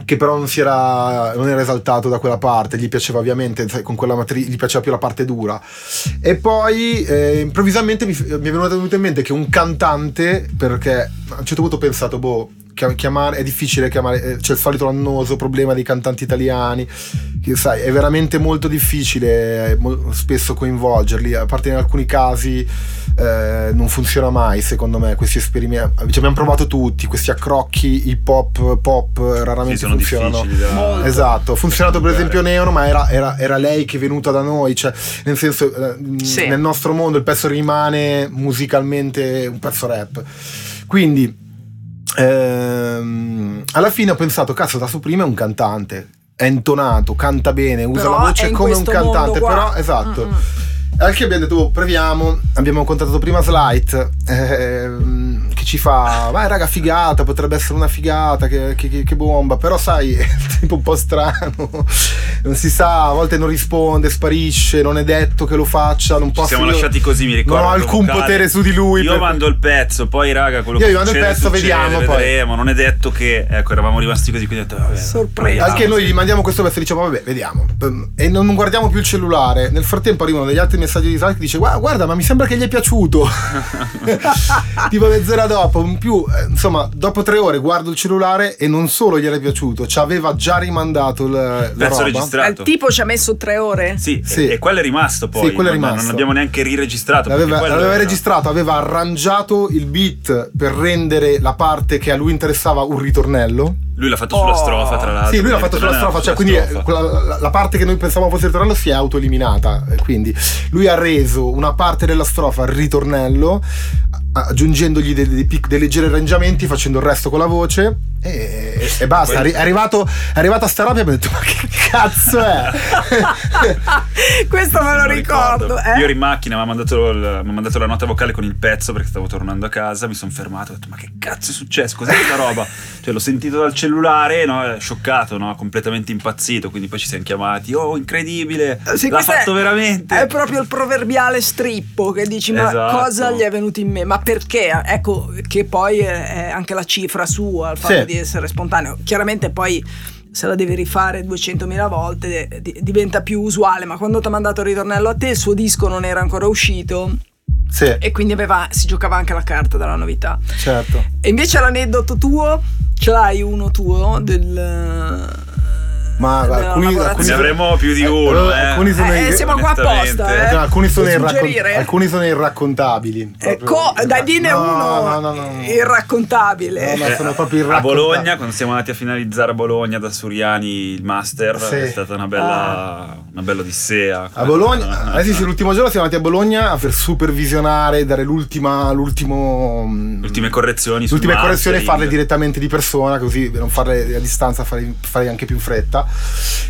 che però non era esaltato da quella parte, gli piaceva ovviamente, con quella gli piaceva più la parte dura, e poi improvvisamente mi è venuto in mente che un cantante, perché a un certo punto ho pensato chiamare è difficile, c'è il solito annoso problema dei cantanti italiani, che sai è veramente molto difficile spesso coinvolgerli, a parte in alcuni casi non funziona mai secondo me questi esperimenti, ci abbiamo provato tutti, questi accrocchi hip hop pop raramente funzionano, esatto, ha funzionato per esempio Neon, ma era lei che è venuta da noi, cioè nel senso nel nostro mondo il pezzo rimane musicalmente un pezzo rap, quindi alla fine ho pensato, cazzo, da Supreme è un cantante, è intonato, canta bene, usa però la voce come un cantante, però esatto. Anche abbiamo detto, proviamo, abbiamo contattato prima Slight, che ci fa vai raga figata, potrebbe essere una figata, che bomba, però sai è tipo un po' strano, non si sa, a volte non risponde, sparisce, non è detto che lo faccia, non posso, siamo lasciati così, mi ricordo, non ho alcun potere su di lui, io mando il pezzo, poi raga quello che succede, vediamo, vedremo, poi non è detto che, ecco, eravamo rimasti così, quindi ho detto vabbè, sorpresa, anche noi gli mandiamo questo pezzo e diciamo vabbè vediamo, e non guardiamo più il cellulare, nel frattempo arrivano degli altri messaggi di Sal che dice guarda ma mi sembra che gli è piaciuto tipo mezz'ora dopo, in più insomma dopo 3 ore guardo il cellulare e non solo gli era piaciuto, ci aveva già rimandato il pezzo registrato, il tipo ci ha messo 3 ore, sì. E quello è rimasto, poi sì, quello è rimasto. Non abbiamo neanche riregistrato, l'aveva registrato, aveva arrangiato il beat per rendere la parte che a lui interessava un ritornello. Lui l'ha fatto sulla strofa, tra l'altro. Sì, lui l'ha fatto sulla strofa, cioè quindi la parte che noi pensavamo fosse il ritornello si è autoeliminata. Quindi lui ha reso una parte della strofa al ritornello, aggiungendogli dei leggeri arrangiamenti, facendo il resto con la voce e basta. È arrivata sta rabbia e mi ha detto ma che cazzo è? Questo me lo ricordo. Io ero in macchina, mi ha mandato la nota vocale con il pezzo perché stavo tornando a casa, mi sono fermato e ho detto ma che cazzo è successo? Cos'è questa roba? Cioè l'ho sentito dal cellulare, no? Scioccato, no? Completamente impazzito, quindi poi ci siamo chiamati, incredibile, sì, l'ha fatto veramente. È proprio il proverbiale strippo che dici esatto. Ma cosa gli è venuto in me? Ma perché? Ecco che poi è anche la cifra sua, il fatto di essere spontaneo. Chiaramente poi se la devi rifare 200.000 volte diventa più usuale, ma quando ti ha mandato il ritornello a te il suo disco non era ancora uscito. Sì. E quindi si giocava anche la carta della novità. Certo. E invece l'aneddoto tuo, ce l'hai uno tuo del... Ma alcuni ne avremo più di uno. Alcuni sono siamo qua apposta. Alcuni sono irraccontabili. Dai, dine uno irraccontabile. No, sono proprio irraccontabili. A Bologna, quando siamo andati a finalizzare a Bologna da Suriani il master, è stata una bella odissea. A Bologna, l'ultimo giorno siamo andati a Bologna per supervisionare, dare l'ultime correzioni. L'ultime correzioni e farle direttamente di persona, così non farle a distanza, farle anche più in fretta.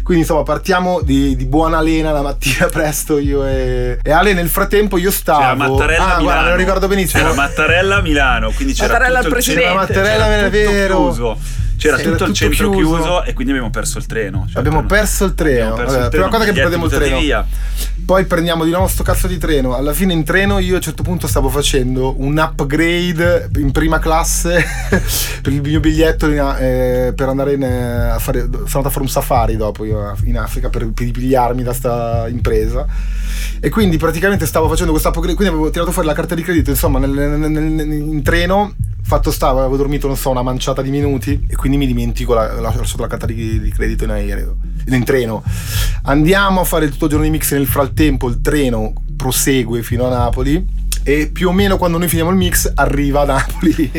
Quindi insomma partiamo di buona lena la mattina presto io e Ale. Nel frattempo io stavo a Mattarella Milano, guarda, me lo ricordo benissimo, c'era Mattarella Milano, quindi c'era tutto il centro, Mattarella vero, c'era tutto il centro chiuso e quindi abbiamo perso il treno, prima cosa che perdiamo il treno via. Poi prendiamo di nuovo sto cazzo di treno. Alla fine in treno io a un certo punto stavo facendo un upgrade in prima classe per il mio biglietto per andare a fare, sono andato a fare un safari dopo io in Africa per ripigliarmi da sta impresa, e quindi praticamente stavo facendo questo upgrade, quindi avevo tirato fuori la carta di credito, insomma in treno. Fatto stava, avevo dormito non so una manciata di minuti e quindi mi dimentico, ho lasciato la carta di credito in aereo, in treno. Andiamo a fare tutto il giorno di mix, nel frattempo il treno prosegue fino a Napoli e più o meno quando noi finiamo il mix arriva a Napoli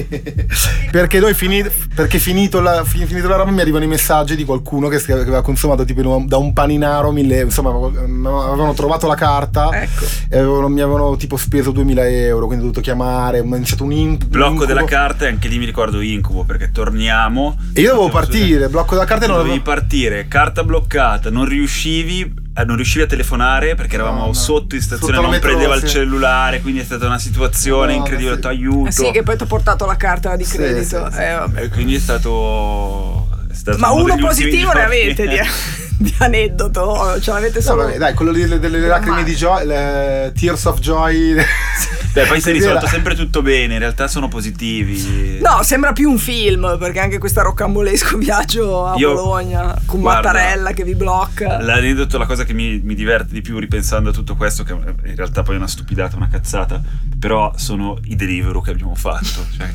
perché finito la roba mi arrivano i messaggi di qualcuno che aveva consumato tipo da un paninaro 1.000, insomma avevano trovato la carta, ecco, e mi avevano tipo speso 2.000 euro, quindi ho dovuto chiamare, è stato un blocco della carta, e anche lì mi ricordo incubo perché torniamo e io dovevo partire, blocco della carta, partire, carta bloccata, non riuscivi a telefonare perché eravamo sotto in stazione, sotto non metro, prendeva il cellulare, quindi è stata una situazione incredibile, ti aiuto. Sì, che poi ti ho portato la carta di credito. Vabbè. Quindi è stato ma uno positivo ne avete di aneddoto? Ce l'avete solo? Vabbè, dai, quello delle lacrime di Joy, Tears of Joy. Beh, poi si è risolto sempre tutto bene, in realtà sono positivi. No, sembra più un film, perché anche questo rocambolesco viaggio a Bologna con Mattarella che vi blocca. L'aneddoto, la cosa che mi diverte di più ripensando a tutto questo, che in realtà poi è una stupidata, una cazzata, però sono i Deliveroo che abbiamo fatto. Cioè,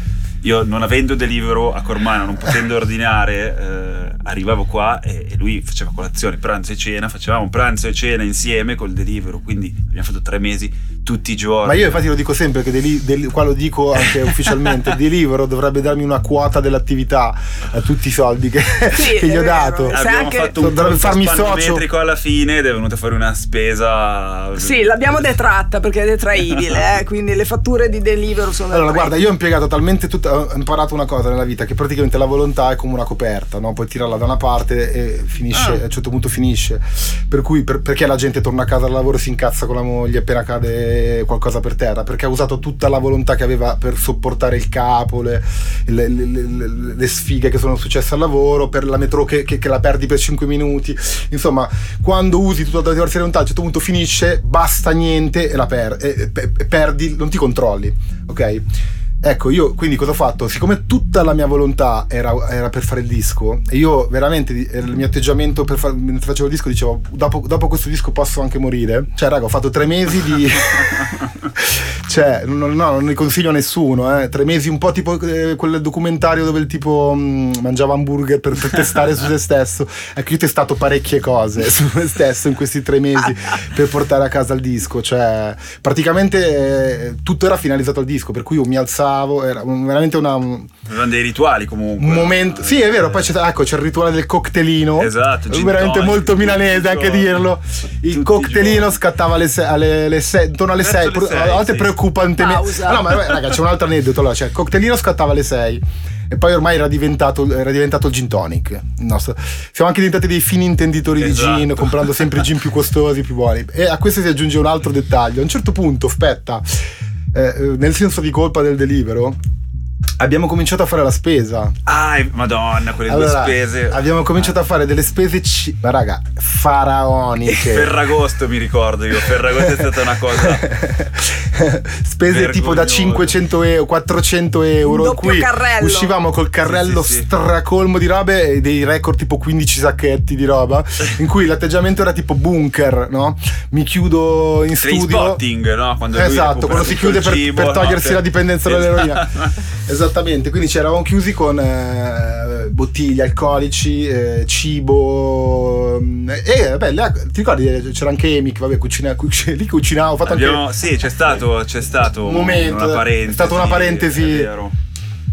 io non avendo Deliveroo a Cormano, non potendo ordinare, arrivavo qua e lui faceva colazione, pranzo e cena, facevamo pranzo e cena insieme col Deliveroo, quindi abbiamo fatto 3 mesi tutti i giorni. Ma io infatti lo dico sempre, che qua lo dico anche ufficialmente, Deliveroo dovrebbe darmi una quota dell'attività a tutti i soldi che gli ho dato. Abbiamo fatto un socio metrico alla fine ed è venuta fuori una spesa. Sì, l'abbiamo detratta perché è detraibile, quindi le fatture di Deliveroo sono... Allora guarda, io ho impiegato talmente tutto, ho imparato una cosa nella vita, che praticamente la volontà è come una coperta, no? Puoi tirarla da una parte e finisce, a un certo punto finisce, per cui perché la gente torna a casa dal lavoro, si incazza con la moglie appena cade buttare qualcosa per terra, perché ha usato tutta la volontà che aveva per sopportare il capo, le sfighe che sono successe al lavoro, per la metro che la perdi per 5 minuti. Insomma, quando usi tutta la diversa volontà, a un certo punto finisce, basta niente e la perdi, non ti controlli, ok? Ecco, io quindi cosa ho fatto? Siccome tutta la mia volontà era per fare il disco, e io veramente il mio atteggiamento mentre facevo il disco dicevo dopo questo disco posso anche morire. Cioè raga, ho fatto 3 mesi di cioè non ne consiglio a nessuno, 3 mesi un po' tipo quel documentario dove il tipo mangiava hamburger per testare su se stesso. Ecco, io ho testato parecchie cose su me stesso in questi 3 mesi per portare a casa il disco. Cioè praticamente tutto era finalizzato al disco, per cui io mi alzavo, era veramente erano dei rituali comunque. Un momento. Sì, è vero, poi c'è il rituale del cocktailino. Esatto, veramente tonic, molto milanese anche dirlo. Il cocktailino scattava intorno alle 6, a volte preoccupantemente. No, ma raga, c'è un altro aneddoto, allora, cioè il cocktailino scattava alle 6. E poi ormai era diventato il gin tonic. Siamo anche diventati dei fini intenditori, esatto, di gin, comprando sempre gin più costosi, più buoni. E a questo si aggiunge un altro dettaglio. A un certo punto, aspetta, nel senso di colpa del Deliveroo, abbiamo cominciato a fare la spesa. Ah, madonna, quelle due spese. Abbiamo cominciato a fare delle spese, ma raga, faraoniche. Ferragosto, mi ricordo io. Ferragosto è stata una cosa. Spese vergognoso, tipo da 500 euro, 400 euro. Doppio qui carrello. Uscivamo col carrello stracolmo di robe, e dei record tipo 15 sacchetti di roba. In cui l'atteggiamento era tipo bunker, no? Mi chiudo in studio. Spotting, no? Quando esatto, quando si chiude per togliersi la dipendenza dall'eroina. Esattamente, quindi ci eravamo chiusi con bottiglie, alcolici, cibo. Ti ricordi? C'era anche Emic, vabbè, lì cucinavo. Ho fatto anche. Sì, c'è stato un momento. Una parentesi, è stata una parentesi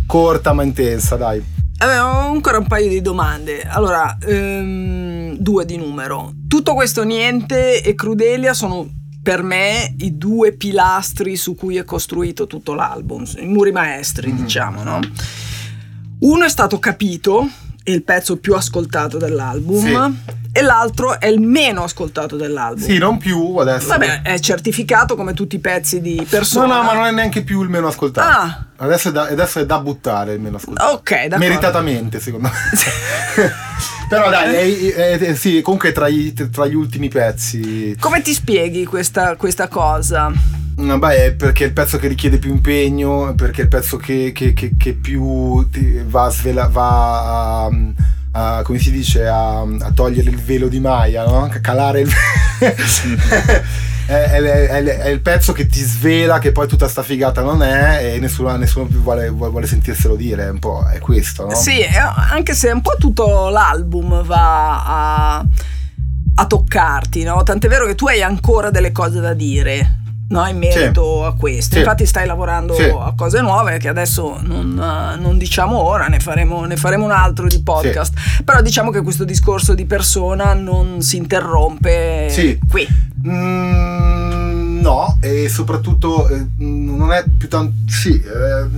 corta ma intensa, dai. Ho ancora un paio di domande. Allora, 2 di numero. Tutto questo niente e Crudelia sono, per me, i 2 pilastri su cui è costruito tutto l'album, i muri maestri, diciamo, no? Uno è stato Capito, è il pezzo più ascoltato dell'album, sì, e l'altro è il meno ascoltato dell'album. Sì, non più adesso. Vabbè, è certificato come tutti i pezzi di Persona. No, ma non è neanche più il meno ascoltato. Ah. Adesso è da buttare il meno ascoltato. Ok, d'accordo. Meritatamente, secondo me. Però dai, sì, comunque tra gli ultimi pezzi. Come ti spieghi questa cosa? Beh, perché è il pezzo che richiede più impegno, perché è il pezzo che più va a come si dice, a togliere il velo di Maya, no? A calare il è il pezzo che ti svela che poi tutta sta figata non è, e nessuno più vuole sentirselo dire, un po' è questo, no? Sì, anche se un po' tutto l'album va a toccarti, no? Tant'è vero che tu hai ancora delle cose da dire, no, in merito, sì, a questo, sì, infatti stai lavorando, sì, a cose nuove che adesso non diciamo ora, ne faremo un altro di podcast, sì, però diciamo che questo discorso di Persona non si interrompe, sì, qui. No, e soprattutto non è più tanto, sì,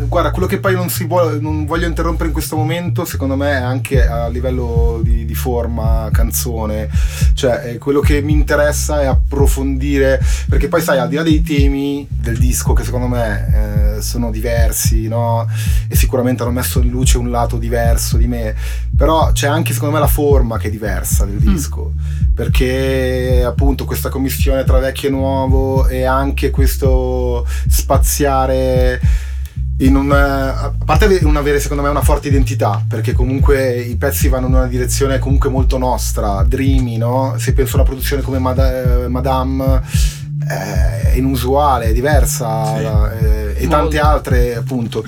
guarda, quello che poi non voglio interrompere in questo momento, secondo me, anche a livello di forma canzone, cioè quello che mi interessa è approfondire, perché poi sai, al di là dei temi del disco, che secondo me sono diversi, no, e sicuramente hanno messo in luce un lato diverso di me, però c'è anche secondo me la forma che è diversa del disco, perché appunto questa commissione tra vecchio e nuovo, e anche questo spaziare in a parte una avere secondo me una forte identità, perché comunque i pezzi vanno in una direzione comunque molto nostra, dreamy, no? Se penso a una produzione come Madame è inusuale, è diversa, sì, e tante altre, appunto,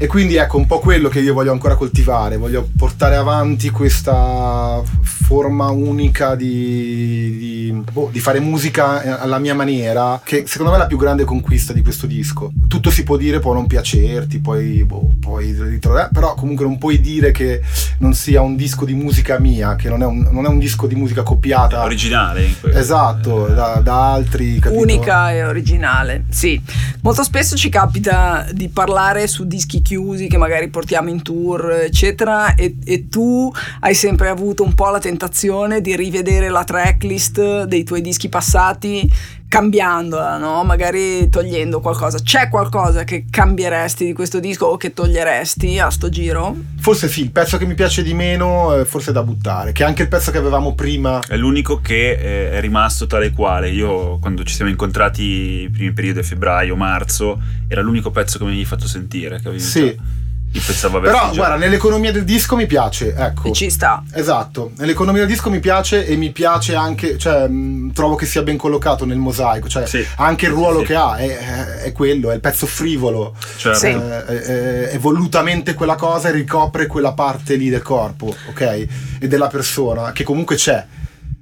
e quindi ecco un po' quello che io voglio ancora coltivare, voglio portare avanti questa forma unica di fare musica alla mia maniera, che secondo me è la più grande conquista di questo disco. Tutto si può dire, può non piacerti, poi ritrovare, però comunque non puoi dire che non sia un disco di musica mia, che non è un disco di musica copiata, originale, esatto, da altri, capito? Unica e originale, sì. Molto spesso ci capita di parlare su dischi chiusi che magari portiamo in tour, eccetera, e tu hai sempre avuto un po' la tentazione di rivedere la tracklist dei tuoi dischi passati cambiandola, no? Magari togliendo qualcosa. C'è qualcosa che cambieresti di questo disco o che toglieresti a sto giro? Forse sì, il pezzo che mi piace di meno forse è da buttare, che è anche il pezzo che avevamo prima. È l'unico che è rimasto tale quale. Io quando ci siamo incontrati i primi periodi a febbraio, marzo, era l'unico pezzo che mi avevi fatto sentire, che avevi sì. Io pensavo, però guarda, nell'economia del disco mi piace, ecco, e ci sta, esatto, nell'economia del disco mi piace, e mi piace anche, cioè trovo che sia ben collocato nel mosaico, cioè sì, anche il ruolo sì, che ha è quello, è il pezzo frivolo, certo, sì, è volutamente quella cosa e ricopre quella parte lì del corpo, ok, e della persona che comunque c'è.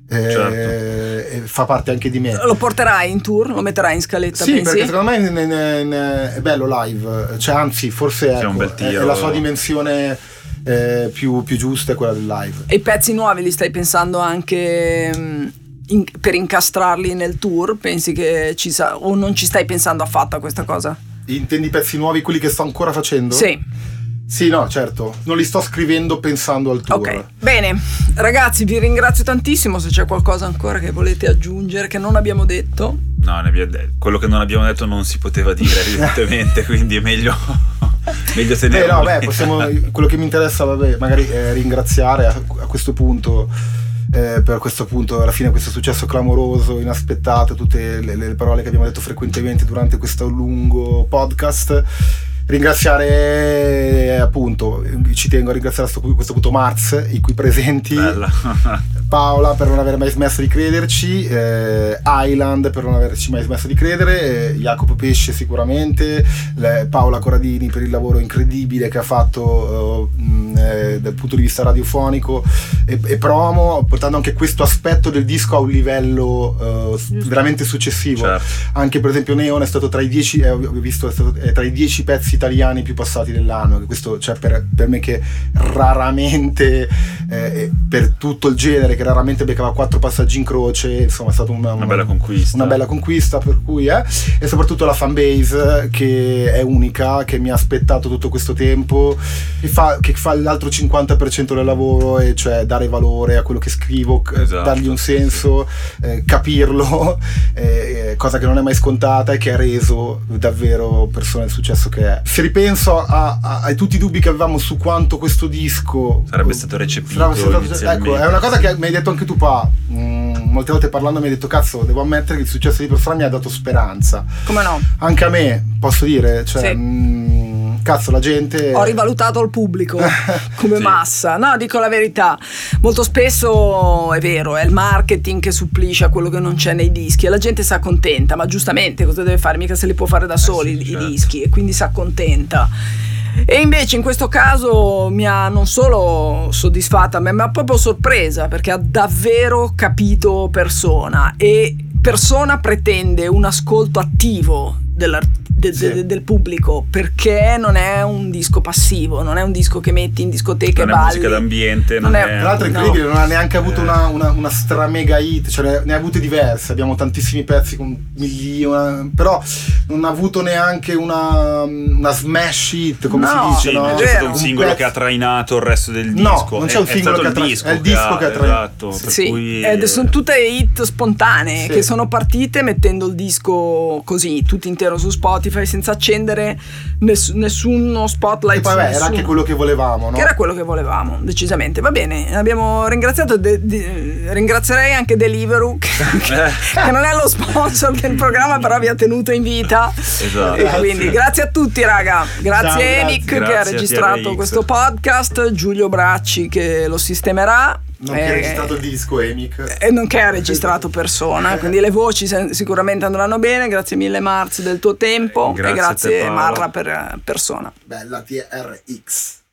Certo. Fa parte anche di me. Lo porterai in tour? Lo metterai in scaletta? Sì, pensi? Perché secondo me è bello live, cioè, anzi forse ecco, un bel tiro, è la sua dimensione più giusta, è quella del live. E i pezzi nuovi li stai pensando anche per incastrarli nel tour? Pensi che ci sa, o non ci stai pensando affatto a questa cosa? Intendi i pezzi nuovi, quelli che sto ancora facendo? Sì. Sì, no, certo, non li sto scrivendo pensando al tour. Ok, bene, ragazzi, vi ringrazio tantissimo. Se c'è qualcosa ancora che volete aggiungere che non abbiamo detto. No, quello che non abbiamo detto non si poteva dire evidentemente, quindi è meglio tenerlo. No, beh, possiamo, quello che mi interessa, vabbè, magari ringraziare a questo punto, per questo punto, alla fine, questo successo clamoroso, inaspettato, tutte le parole che abbiamo detto frequentemente durante questo lungo podcast. Ringraziare, appunto, ci tengo a ringraziare a questo punto Marz, i qui presenti, Paola per non aver mai smesso di crederci, Island per non averci mai smesso di credere, Jacopo Pesce sicuramente, Paola Corradini per il lavoro incredibile che ha fatto dal punto di vista radiofonico e promo, portando anche questo aspetto del disco a un livello veramente successivo, certo. Anche per esempio Neon è stato tra i 10 tra i 10 pezzi italiani più passati dell'anno, questo, cioè, per me che raramente per tutto il genere che raramente beccava 4 passaggi in croce, insomma è stata una bella conquista, per cui e soprattutto la fanbase che è unica, che mi ha aspettato tutto questo tempo, che fa l'altro 50% del lavoro, e cioè dare valore a quello che scrivo, esatto, dargli un senso, capirlo, cosa che non è mai scontata e che ha reso davvero persona il successo che è. Se ripenso a tutti i dubbi che avevamo su quanto questo disco sarebbe stato recepito, ecco, è una cosa che mi hai detto anche tu, molte volte parlando mi hai detto, cazzo, devo ammettere che il successo di Persona mi ha dato speranza. Come no? Anche a me, posso dire, cioè, sì. Cazzo, la gente... Ho rivalutato il pubblico come sì, massa. No, dico la verità, molto spesso è vero, è il marketing che supplisce a quello che non c'è nei dischi, e la gente si accontenta, ma giustamente cosa deve fare? Mica se li può fare da soli, sì, certo, i dischi, e quindi si accontenta. E invece in questo caso mi ha non solo soddisfatta, ma mi ha proprio sorpresa, perché ha davvero capito Persona, e Persona pretende un ascolto attivo sì, del pubblico, perché non è un disco passivo, non è un disco che metti in discoteca e balli, non è musica d'ambiente, tra l'altro è incredibile, no, non ha neanche avuto una stramega hit, cioè ne ha avute diverse, abbiamo tantissimi pezzi con milioni, però non ha avuto neanche una smash hit, come no, si dice, sì, no? È stato un singolo che ha trainato il resto del disco, no, non c'è un singolo che ha trainato, è il disco che ha trainato, esatto, sì, cui... sono tutte hit spontanee, sì, che sono partite mettendo il disco così tutto intero su Spotify, senza accendere nessuno spotlight. E poi era anche quello che volevamo, no? Che era quello che volevamo, decisamente. Va bene, abbiamo ringraziato. Ringrazierei anche Deliveroo, che non è lo sponsor del programma, però vi ha tenuto in vita. Esatto. E quindi grazie a tutti, raga. Grazie Emic che ha registrato questo podcast, Giulio Bracci che lo sistemerà. Non che ha registrato il disco Emic, e non che ha registrato Persona, quindi le voci sicuramente andranno bene. Grazie mille Marz del tuo tempo, grazie, e grazie Marra per Persona. Bella TRX.